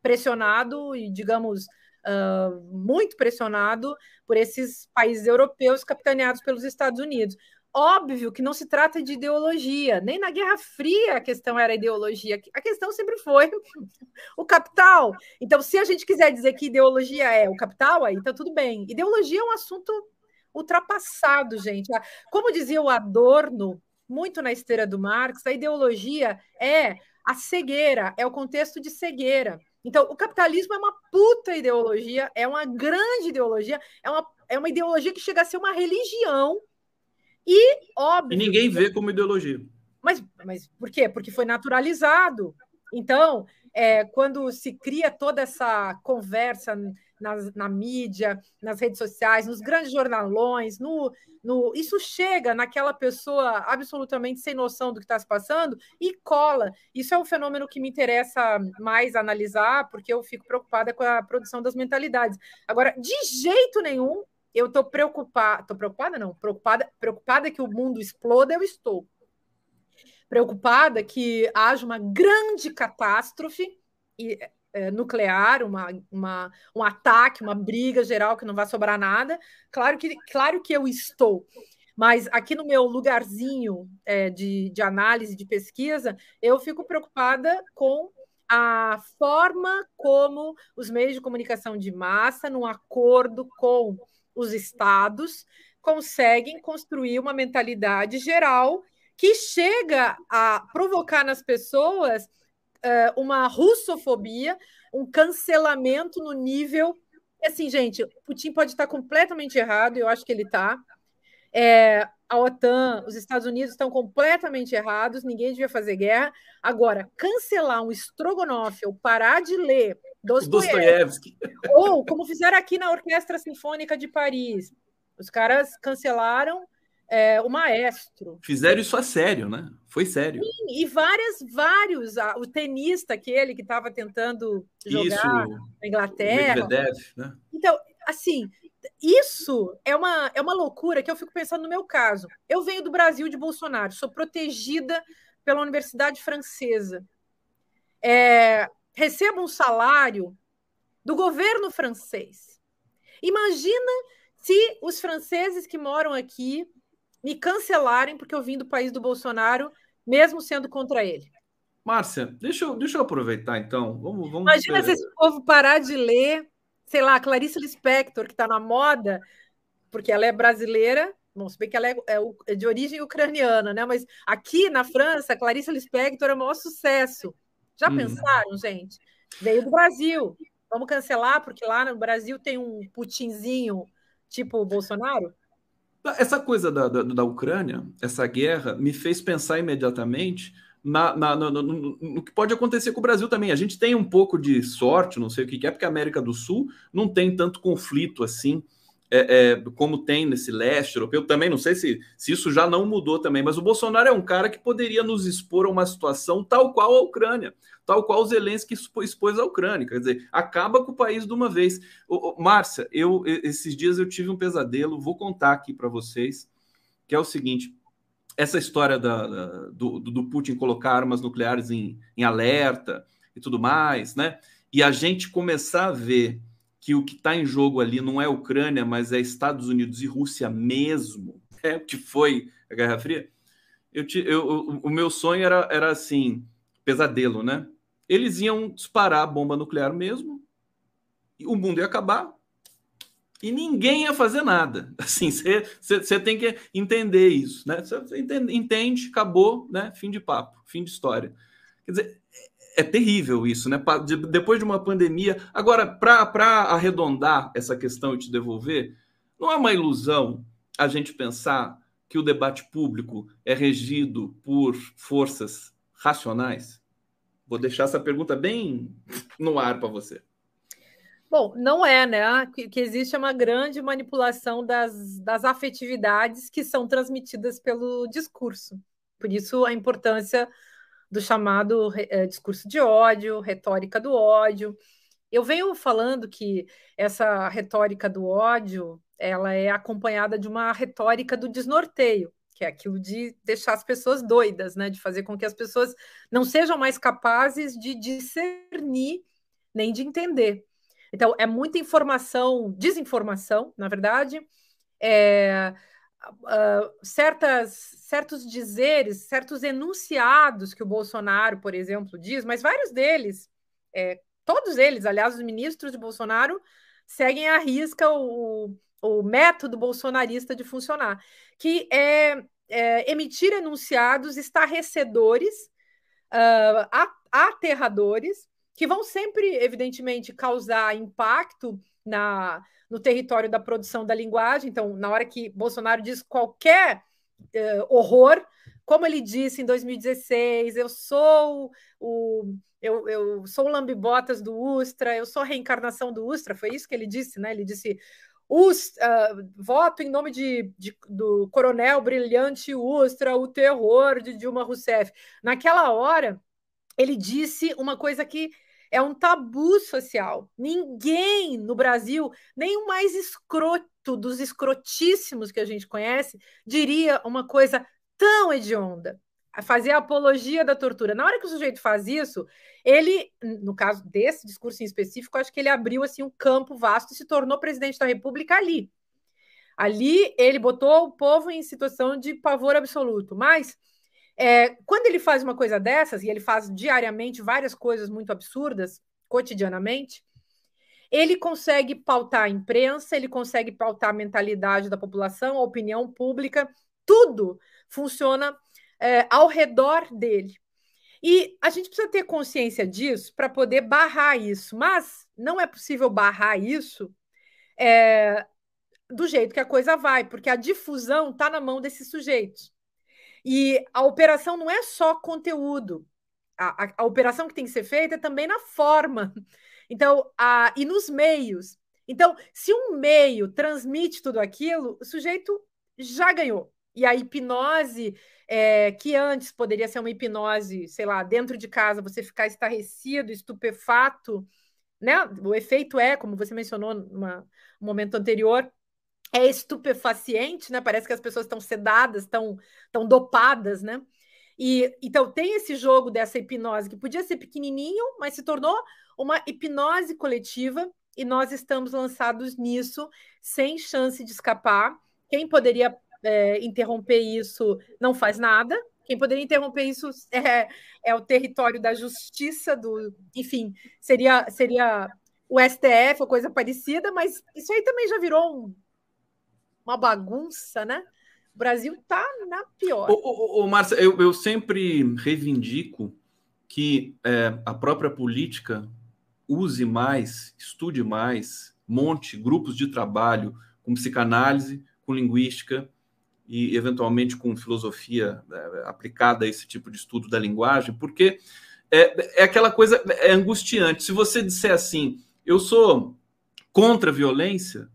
pressionado, e digamos, uh, muito pressionado por esses países europeus capitaneados pelos Estados Unidos. Óbvio que não se trata de ideologia, nem na Guerra Fria a questão era ideologia, a questão sempre foi o capital. Então, se a gente quiser dizer que ideologia é o capital, aí tá tudo bem. Ideologia é um assunto ultrapassado, gente. Como dizia o Adorno, muito na esteira do Marx, a ideologia é a cegueira, é o contexto de cegueira. Então, o capitalismo é uma puta ideologia, é uma grande ideologia, é uma, é uma ideologia que chega a ser uma religião e, óbvio... E ninguém vê como ideologia. Mas, mas por quê? Porque foi naturalizado. Então, é, quando se cria toda essa conversa na, na mídia, nas redes sociais, nos grandes jornalões, no, no, isso chega naquela pessoa absolutamente sem noção do que está se passando e cola. Isso é um fenômeno que me interessa mais analisar, porque eu fico preocupada com a produção das mentalidades. Agora, de jeito nenhum, eu estou preocupada... Estou preocupada? Não. Preocupada, preocupada que o mundo exploda, eu estou. Preocupada que haja uma grande catástrofe nuclear, uma, uma, um ataque, uma briga geral que não vai sobrar nada. Claro que, claro que eu estou, mas aqui no meu lugarzinho é, de, de análise, de pesquisa, eu fico preocupada com a forma como os meios de comunicação de massa, num acordo com os estados, conseguem construir uma mentalidade geral que chega a provocar nas pessoas uh, uma russofobia, um cancelamento no nível... Assim, gente, Putin pode estar completamente errado, eu acho que ele está. É, a OTAN, os Estados Unidos estão completamente errados, ninguém devia fazer guerra. Agora, cancelar um estrogonofe ou parar de ler Dostoiévski, ou como fizeram aqui na Orquestra Sinfônica de Paris, os caras cancelaram É, o maestro. Fizeram isso a sério, né? Foi sério. Sim, e várias, vários. O tenista, aquele que estava tentando jogar isso, na Inglaterra. Medvedev, né? Então, assim, isso é uma, é uma loucura que eu fico pensando no meu caso. Eu venho do Brasil de Bolsonaro, sou protegida pela Universidade Francesa. É, recebo um salário do governo francês. Imagina se os franceses que moram aqui me cancelarem porque eu vim do país do Bolsonaro, mesmo sendo contra ele. Márcia, deixa eu, deixa eu aproveitar, então. Vamos, vamos Imagina se esse povo parar de ler, sei lá, a Clarice Lispector, que está na moda, porque ela é brasileira, bom, se bem que ela é, é de origem ucraniana, né? Mas aqui na França, a Clarice Lispector é o maior sucesso. Já hum. pensaram, gente? Veio do Brasil. Vamos cancelar, porque lá no Brasil tem um Putinzinho tipo Bolsonaro? Essa coisa da, da, da Ucrânia, essa guerra, me fez pensar imediatamente na, na, na, no, no, no que pode acontecer com o Brasil também. A gente tem um pouco de sorte, não sei o que é, porque a América do Sul não tem tanto conflito assim é, é, como tem nesse leste europeu. Também não sei se, se isso já não mudou também, mas o Bolsonaro é um cara que poderia nos expor a uma situação tal qual a Ucrânia, tal qual o Zelensky expôs a Ucrânia. Quer dizer, acaba com o país de uma vez. Ô, ô, Márcia, eu, esses dias eu tive um pesadelo, vou contar aqui para vocês, que é o seguinte, essa história da, da, do, do Putin colocar armas nucleares em, em alerta e tudo mais, né? E a gente começar a ver que o que está em jogo ali não é a Ucrânia, mas é Estados Unidos e Rússia mesmo, né? Que foi a Guerra Fria. Eu, eu, o, o meu sonho era, era assim, pesadelo, né? Eles iam disparar a bomba nuclear mesmo, e o mundo ia acabar, e ninguém ia fazer nada. Assim, você tem que entender isso, né? Você entende, entende, acabou, né? Fim de papo, fim de história. Quer dizer, é terrível isso, né? Depois de uma pandemia. Agora, para arredondar essa questão e te devolver, não é uma ilusão a gente pensar que o debate público é regido por forças racionais? Vou deixar essa pergunta bem no ar para você. Bom, não é, né? Que, que existe uma grande manipulação das, das afetividades que são transmitidas pelo discurso. Por isso, a importância do chamado é, discurso de ódio, retórica do ódio. Eu venho falando que essa retórica do ódio, ela é acompanhada de uma retórica do desnorteio, que é aquilo de deixar as pessoas doidas, né? De fazer com que as pessoas não sejam mais capazes de discernir nem de entender. Então, é muita informação, desinformação, na verdade, é, uh, certas, certos dizeres, certos enunciados que o Bolsonaro, por exemplo, diz, mas vários deles, é, todos eles, aliás, os ministros de Bolsonaro, seguem à risca o, o método bolsonarista de funcionar, que é, é emitir enunciados estarrecedores, uh, aterradores, que vão sempre, evidentemente, causar impacto na, no território da produção da linguagem. Então, na hora que Bolsonaro diz qualquer uh, horror, como ele disse em dois mil e dezesseis, eu sou o eu, eu sou o lambibotas do Ustra, eu sou a reencarnação do Ustra, foi isso que ele disse, né? Ele disse, Ustra, uh, voto em nome de, de, do coronel brilhante Ustra, o terror de Dilma Rousseff. Naquela hora, ele disse uma coisa que é um tabu social. Ninguém no Brasil, nem o mais escroto dos escrotíssimos que a gente conhece, diria uma coisa tão hedionda, a fazer a apologia da tortura. Na hora que o sujeito faz isso, ele, no caso desse discurso em específico, acho que ele abriu assim um campo vasto e se tornou presidente da República ali. Ali ele botou o povo em situação de pavor absoluto. Mas é, quando ele faz uma coisa dessas, e ele faz diariamente várias coisas muito absurdas, cotidianamente, ele consegue pautar a imprensa, ele consegue pautar a mentalidade da população, a opinião pública, tudo funciona é, ao redor dele. E a gente precisa ter consciência disso para poder barrar isso, mas não é possível barrar isso é, do jeito que a coisa vai, porque a difusão está na mão desses sujeitos. E a operação não é só conteúdo, a, a, a operação que tem que ser feita é também na forma, então, a, e nos meios. Então, se um meio transmite tudo aquilo, o sujeito já ganhou. E a hipnose, é, que antes poderia ser uma hipnose, sei lá, dentro de casa, você ficar estarrecido, estupefato, né? O efeito é, como você mencionou numa, no momento anterior, é estupefaciente, né? Parece que as pessoas estão sedadas, estão, estão dopadas, né? E, então tem esse jogo dessa hipnose, que podia ser pequenininho, mas se tornou uma hipnose coletiva, e nós estamos lançados nisso, sem chance de escapar. Quem poderia É, interromper isso não faz nada, quem poderia interromper isso é, é o território da justiça, do, enfim, seria, seria o S T F ou coisa parecida, mas isso aí também já virou um, uma bagunça, né? O Brasil tá na pior. Ô, ô, ô, Márcia, eu, eu sempre reivindico que é, a própria política use mais, estude mais, monte grupos de trabalho com psicanálise, com linguística, e eventualmente com filosofia aplicada a esse tipo de estudo da linguagem, porque é, é aquela coisa é angustiante. Se você disser assim, eu sou contra a violência,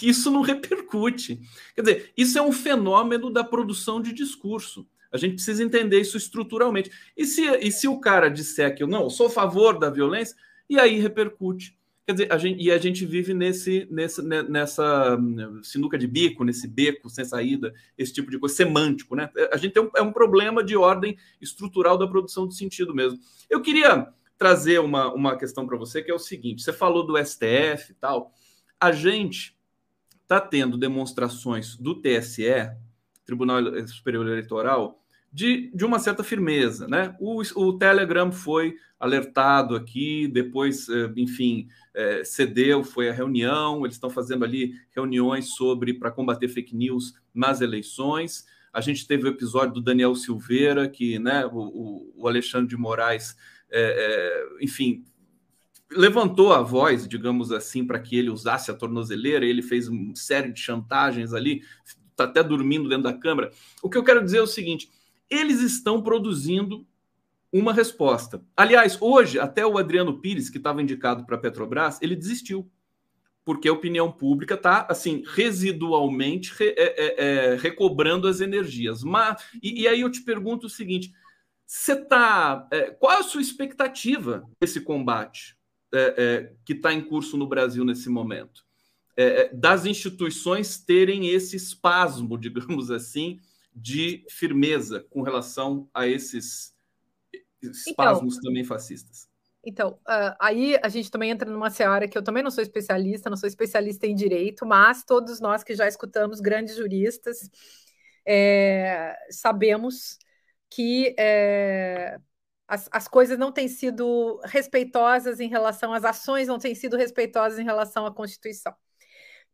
isso não repercute. Quer dizer, isso é um fenômeno da produção de discurso. A gente precisa entender isso estruturalmente. E se, e se o cara disser que eu não, eu sou a favor da violência, e aí repercute. Quer dizer, a gente, e a gente vive nesse, nesse, nessa sinuca de bico, nesse beco sem saída, esse tipo de coisa, semântico, né? A gente tem um, é um problema de ordem estrutural da produção de sentido mesmo. Eu queria trazer uma, uma questão para você, que é o seguinte, você falou do S T F e tal, a gente está tendo demonstrações do T S E, Tribunal Superior Eleitoral, De, de uma certa firmeza, né? O, o Telegram foi alertado aqui, depois, enfim, é, cedeu, foi a reunião, eles estão fazendo ali reuniões sobre para combater fake news nas eleições. A gente teve o episódio do Daniel Silveira, que, né, o, o Alexandre de Moraes, é, é, enfim, levantou a voz, digamos assim, para que ele usasse a tornozeleira, ele fez uma série de chantagens ali, está até dormindo dentro da Câmara. O que eu quero dizer é o seguinte, eles estão produzindo uma resposta. Aliás, hoje, até o Adriano Pires, que estava indicado para a Petrobras, ele desistiu, porque a opinião pública está, assim, residualmente re, é, é, recobrando as energias. Mas, e, e aí eu te pergunto o seguinte, você tá, é, qual é a sua expectativa desse combate é, é, que está em curso no Brasil nesse momento? É, das instituições terem esse espasmo, digamos assim, de firmeza com relação a esses espasmos então, também fascistas. Então, uh, aí a gente também entra numa seara que eu também não sou especialista, não sou especialista em direito, mas todos nós que já escutamos grandes juristas é, sabemos que é, as, as coisas não têm sido respeitosas em relação às ações, não têm sido respeitosas em relação à Constituição.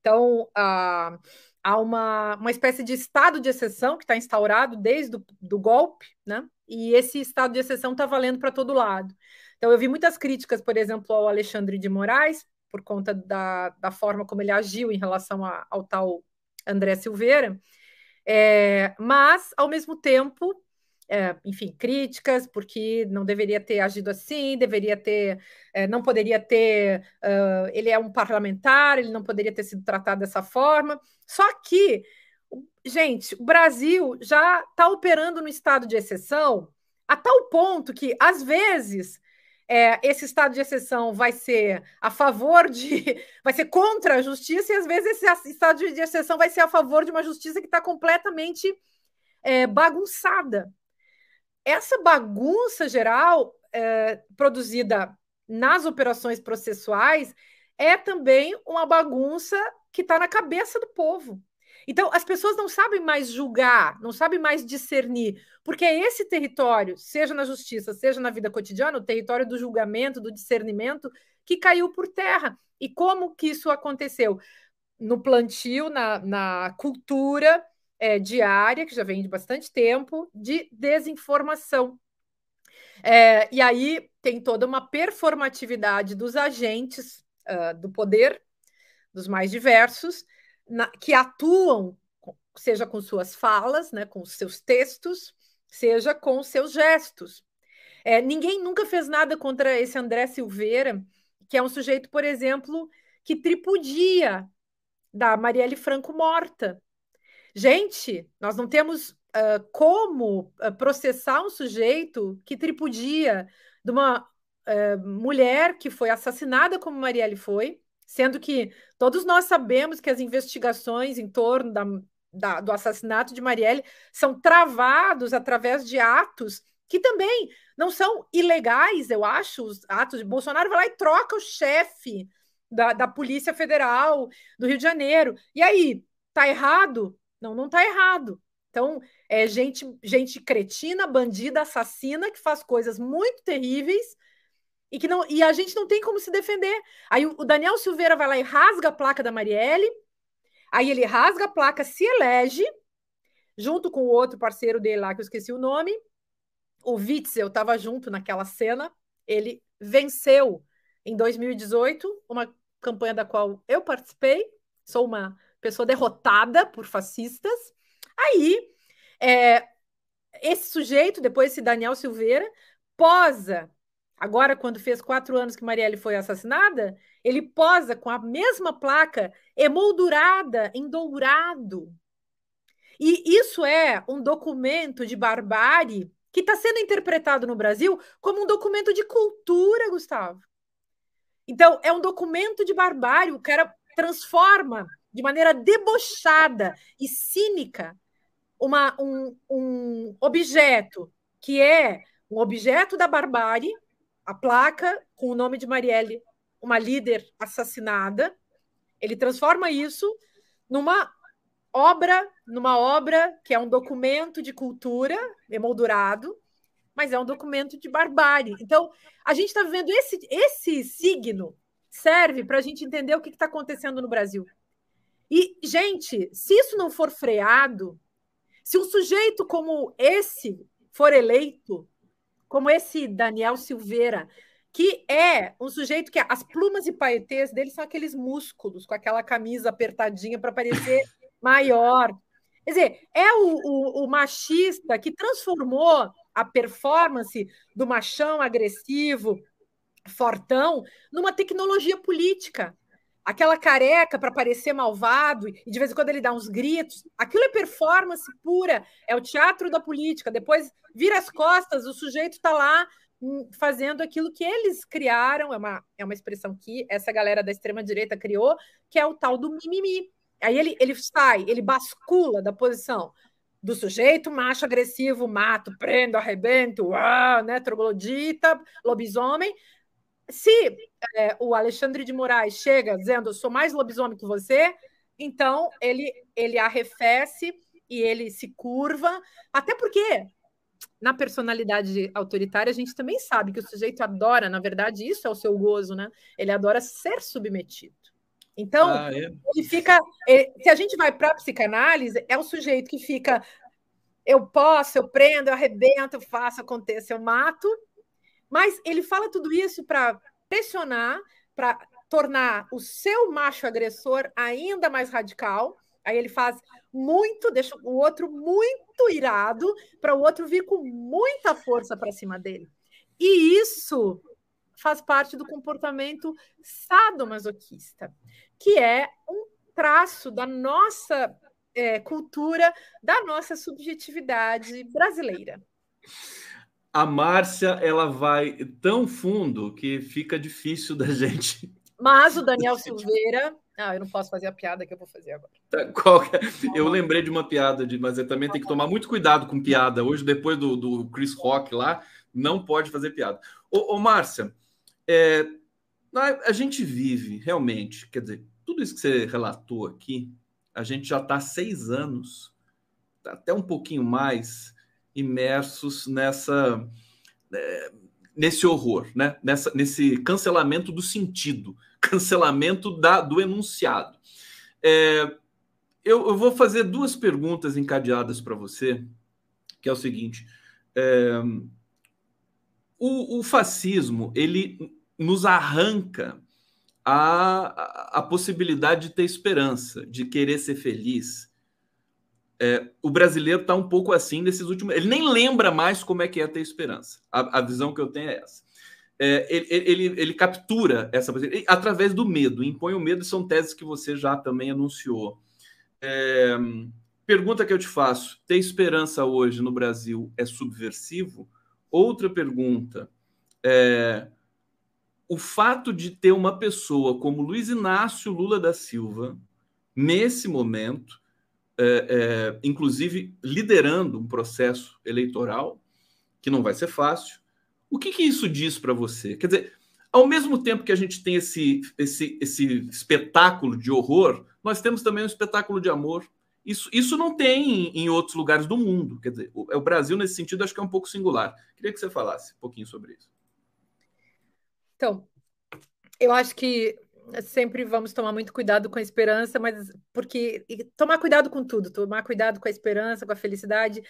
Então, ah, há uma, uma espécie de estado de exceção que está instaurado desde o do golpe, né? E esse estado de exceção está valendo para todo lado. Então, eu vi muitas críticas, por exemplo, ao Alexandre de Moraes, por conta da, da forma como ele agiu em relação a, ao tal André Silveira, é, mas, ao mesmo tempo, é, enfim, críticas, porque não deveria ter agido assim, deveria ter, é, não poderia ter, uh, ele é um parlamentar, ele não poderia ter sido tratado dessa forma. Só que, gente, o Brasil já está operando no estado de exceção a tal ponto que, às vezes, é, esse estado de exceção vai ser a favor de... vai ser contra a justiça, e às vezes esse estado de exceção vai ser a favor de uma justiça que está completamente é, bagunçada. Essa bagunça geral é, produzida nas operações processuais é também uma bagunça que está na cabeça do povo. Então, as pessoas não sabem mais julgar, não sabem mais discernir, porque esse território, seja na justiça, seja na vida cotidiana, o território do julgamento, do discernimento, que caiu por terra. E como que isso aconteceu? No plantio, na, na cultura é, diária, que já vem de bastante tempo, de desinformação. É, e aí tem toda uma performatividade dos agentes uh, do poder, dos mais diversos, Na, que atuam, seja com suas falas, né, com seus textos, seja com seus gestos. É, ninguém nunca fez nada contra esse André Silveira, que é um sujeito, por exemplo, que tripudia da Marielle Franco morta. Gente, nós não temos uh, como processar um sujeito que tripudia de uma uh, mulher que foi assassinada como Marielle foi, sendo que todos nós sabemos que as investigações em torno da, da, do assassinato de Marielle são travados através de atos que também não são ilegais, eu acho, os atos de Bolsonaro vai lá e troca o chefe da, da Polícia Federal do Rio de Janeiro. E aí, tá errado? Não, não tá errado. Então, é gente, gente cretina, bandida, assassina, que faz coisas muito terríveis, E, que não, e a gente não tem como se defender. Aí o Daniel Silveira vai lá e rasga a placa da Marielle, aí ele rasga a placa, se elege, junto com o outro parceiro dele lá, que eu esqueci o nome, o Witzel estava junto naquela cena, ele venceu em dois mil e dezoito, uma campanha da qual eu participei, sou uma pessoa derrotada por fascistas. Aí, é, esse sujeito, depois esse Daniel Silveira, posa. Agora, quando fez quatro anos que Marielle foi assassinada, ele posa com a mesma placa emoldurada em dourado. E isso é um documento de barbárie que está sendo interpretado no Brasil como um documento de cultura, Gustavo. Então, é um documento de barbárie. O cara transforma de maneira debochada e cínica uma, um, um objeto que é um objeto da barbárie, a placa com o nome de Marielle, uma líder assassinada. Ele transforma isso numa obra, numa obra que é um documento de cultura emoldurado, mas é um documento de barbárie. Então, a gente está vivendo esse, esse signo serve para a gente entender o que está acontecendo no Brasil. E, gente, se isso não for freado, se um sujeito como esse for eleito, como esse Daniel Silveira, que é um sujeito que as plumas e paetês dele são aqueles músculos, com aquela camisa apertadinha para parecer maior. Quer dizer, é o, o, o machista que transformou a performance do machão agressivo, fortão, numa tecnologia política. Aquela careca para parecer malvado, e de vez em quando ele dá uns gritos, aquilo é performance pura, é o teatro da política. Depois vira as costas, o sujeito está lá fazendo aquilo que eles criaram, é uma, é uma expressão que essa galera da extrema-direita criou, que é o tal do mimimi. Aí ele, ele sai, ele bascula da posição do sujeito macho, agressivo, mato, prendo, arrebento, uau, né, troglodita, lobisomem. Se é, o Alexandre de Moraes chega dizendo eu sou mais lobisomem que você, então ele, ele arrefece e ele se curva, até porque na personalidade autoritária a gente também sabe que o sujeito adora, na verdade isso é o seu gozo, né? Ele adora ser submetido. Então, ah, é? ele fica. Ele, se a gente vai para a psicanálise, é o sujeito que fica. Eu posso, eu prendo, eu arrebento, eu faço, acontece, eu mato. Mas ele fala tudo isso para pressionar, para tornar o seu macho agressor ainda mais radical. Aí ele faz muito, deixa o outro muito irado, para o outro vir com muita força para cima dele. E isso faz parte do comportamento sadomasoquista, que é um traço da nossa é, cultura, da nossa subjetividade brasileira. A Márcia, ela vai tão fundo que fica difícil da gente... Mas o Daniel Silveira... Ah, eu não posso fazer a piada que eu vou fazer agora. Tá, qualquer... Eu lembrei de uma piada, de... mas eu também tenho que tomar muito cuidado com piada. Hoje, depois do, do Chris Rock lá, não pode fazer piada. Ô, ô Márcia, é... a gente vive realmente... Quer dizer, tudo isso que você relatou aqui, a gente já está há seis anos, tá até um pouquinho mais... imersos nessa, nesse horror, né? nessa, nesse cancelamento do sentido, cancelamento da, do enunciado. É, eu, eu vou fazer duas perguntas encadeadas para você, que é o seguinte, é, o, o fascismo, ele nos arranca a, a possibilidade de ter esperança, de querer ser feliz. É, o brasileiro está um pouco assim nesses últimos... Ele nem lembra mais como é que é ter esperança. A, a visão que eu tenho é essa. É, ele, ele, ele captura essa... Através do medo. Impõe o medo, são teses que você já também anunciou. É, pergunta que eu te faço. Ter esperança hoje no Brasil é subversivo? Outra pergunta. É, o fato de ter uma pessoa como Luiz Inácio Lula da Silva, nesse momento... É, é, inclusive liderando um processo eleitoral que não vai ser fácil. O que, que isso diz para você? Quer dizer, ao mesmo tempo que a gente tem esse, esse, esse espetáculo de horror, nós temos também um espetáculo de amor. Isso, isso não tem em, em outros lugares do mundo. Quer dizer, o, o Brasil, nesse sentido, acho que é um pouco singular. Queria que você falasse um pouquinho sobre isso. Então, eu acho que sempre vamos tomar muito cuidado com a esperança, mas porque tomar cuidado com tudo, tomar cuidado com a esperança, com a felicidade,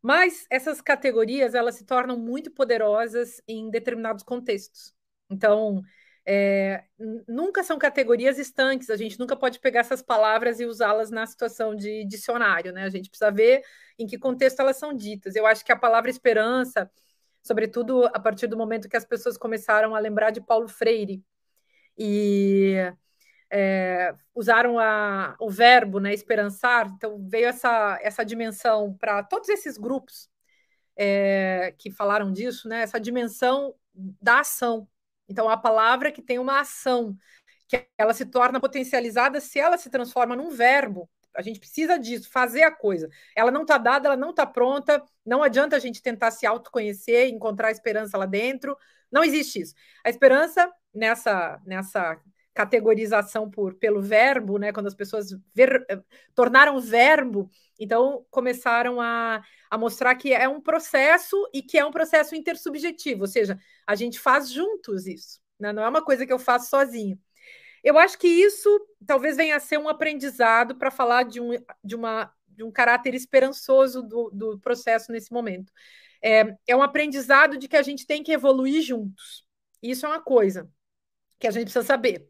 mas essas categorias elas se tornam muito poderosas em determinados contextos. Então, é, nunca são categorias estanques, a gente nunca pode pegar essas palavras e usá-las na situação de dicionário, né? A gente precisa ver em que contexto elas são ditas. Eu acho que a palavra esperança, sobretudo a partir do momento que as pessoas começaram a lembrar de Paulo Freire, e é, usaram a, o verbo, né, esperançar, então veio essa, essa dimensão para todos esses grupos é, que falaram disso, né, essa dimensão da ação. Então, a palavra que tem uma ação, que ela se torna potencializada se ela se transforma num verbo. A gente precisa disso, fazer a coisa. Ela não está dada, ela não está pronta, não adianta a gente tentar se autoconhecer, encontrar a esperança lá dentro, não existe isso. A esperança... Nessa, nessa categorização por, pelo verbo, né, quando as pessoas ver, tornaram verbo, então começaram a, a mostrar que é um processo e que é um processo intersubjetivo, ou seja, a gente faz juntos isso, né, não é uma coisa que eu faço sozinho. Eu acho que isso talvez venha a ser um aprendizado para falar de um, de, uma, de um caráter esperançoso do, do processo nesse momento. É, é um aprendizado de que a gente tem que evoluir juntos. Isso é uma coisa que a gente precisa saber.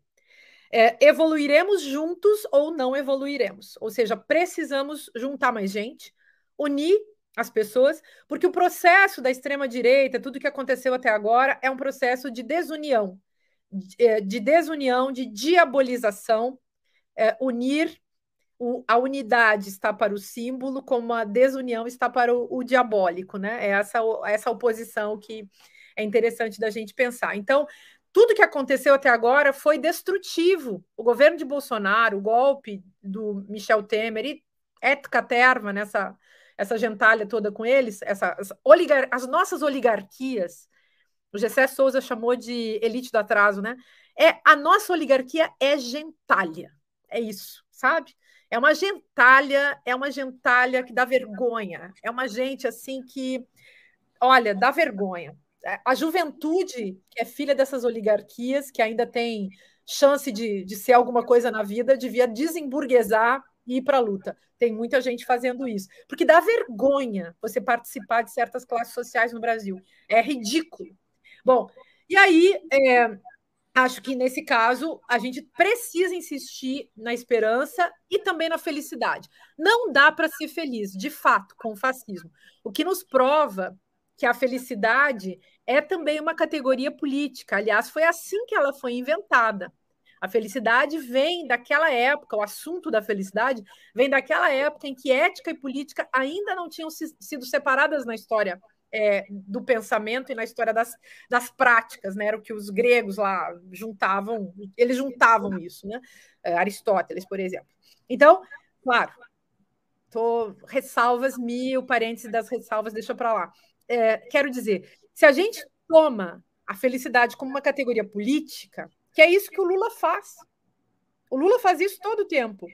É, evoluiremos juntos ou não evoluiremos. Ou seja, precisamos juntar mais gente, unir as pessoas, porque o processo da extrema-direita, tudo que aconteceu até agora, é um processo de desunião, de, de desunião, de diabolização, é, unir, o, a unidade está para o símbolo, como a desunião está para o, o diabólico, né? É essa, essa oposição que... é interessante da gente pensar. Então, tudo que aconteceu até agora foi destrutivo. O governo de Bolsonaro, o golpe do Michel Temer e Ética Terva, nessa essa gentalha toda com eles, essa, as, oligar as nossas oligarquias, o Jessé Souza chamou de elite do atraso, né? É, a nossa oligarquia é gentalha, é isso, sabe? É uma gentalha, é uma gentalha que dá vergonha, é uma gente assim que, olha, dá vergonha. A juventude, que é filha dessas oligarquias, que ainda tem chance de, de ser alguma coisa na vida, devia desemburguesar e ir para a luta. Tem muita gente fazendo isso. Porque dá vergonha você participar de certas classes sociais no Brasil. É ridículo. Bom, e aí, é, acho que nesse caso a gente precisa insistir na esperança e também na felicidade. Não dá para ser feliz, de fato, com o fascismo. O que nos prova que a felicidade é também uma categoria política. Aliás, foi assim que ela foi inventada. A felicidade vem daquela época, o assunto da felicidade vem daquela época em que ética e política ainda não tinham sido separadas na história é, do pensamento e na história das, das práticas, né? Era o que os gregos lá juntavam, eles juntavam isso, né? É, Aristóteles, por exemplo. Então, claro, tô, ressalvas mil, parênteses das ressalvas, deixa para lá. É, quero dizer, se a gente toma a felicidade como uma categoria política, que é isso que o Lula faz. O Lula faz isso todo o tempo.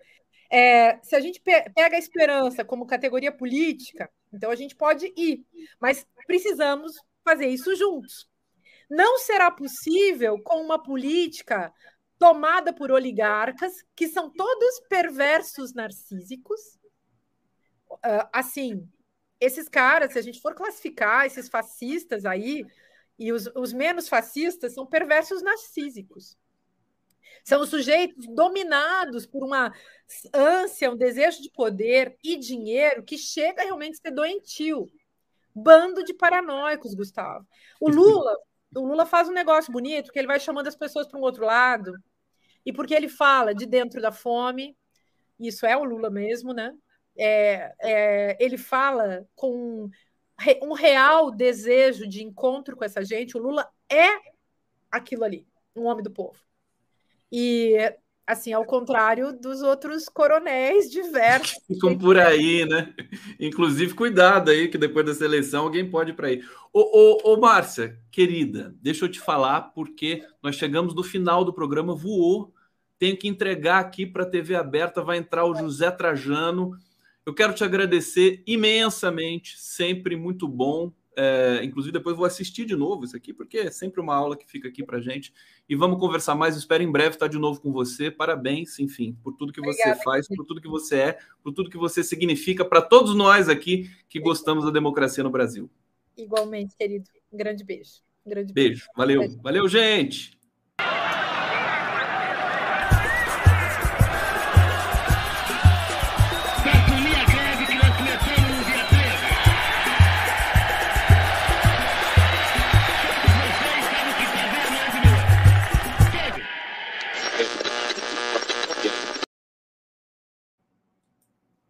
É, se a gente pe- pega a esperança como categoria política, então a gente pode ir, mas precisamos fazer isso juntos. Não será possível com uma política tomada por oligarcas, que são todos perversos narcísicos. Uh, assim, esses caras, se a gente for classificar esses fascistas aí, e os, os menos fascistas são perversos narcísicos. São sujeitos dominados por uma ânsia, um desejo de poder e dinheiro que chega realmente a ser doentio. Bando de paranoicos, Gustavo. O Lula, o Lula faz um negócio bonito, que ele vai chamando as pessoas para um outro lado, e porque ele fala de dentro da fome, isso é o Lula mesmo, né? É, é, ele fala com um real desejo de encontro com essa gente. O Lula é aquilo ali, um homem do povo. E, assim, ao contrário dos outros coronéis diversos. Ficam por aí, né? Inclusive, cuidado aí, que depois dessa eleição alguém pode ir para aí. Ô, ô, ô, Márcia, querida, deixa eu te falar, porque nós chegamos no final do programa, voou. Tenho que entregar aqui para a T V aberta, vai entrar o José Trajano. Eu quero te agradecer imensamente, sempre muito bom. É, inclusive, depois vou assistir de novo isso aqui, porque é sempre uma aula que fica aqui para gente. E vamos conversar mais. Espero em breve estar de novo com você. Parabéns, enfim, por tudo que Obrigada, você faz, por tudo que você é, por tudo que você significa para todos nós aqui que gostamos da democracia no Brasil. Igualmente, querido. Um grande beijo. Um grande beijo. Beijo. Valeu. Valeu, gente.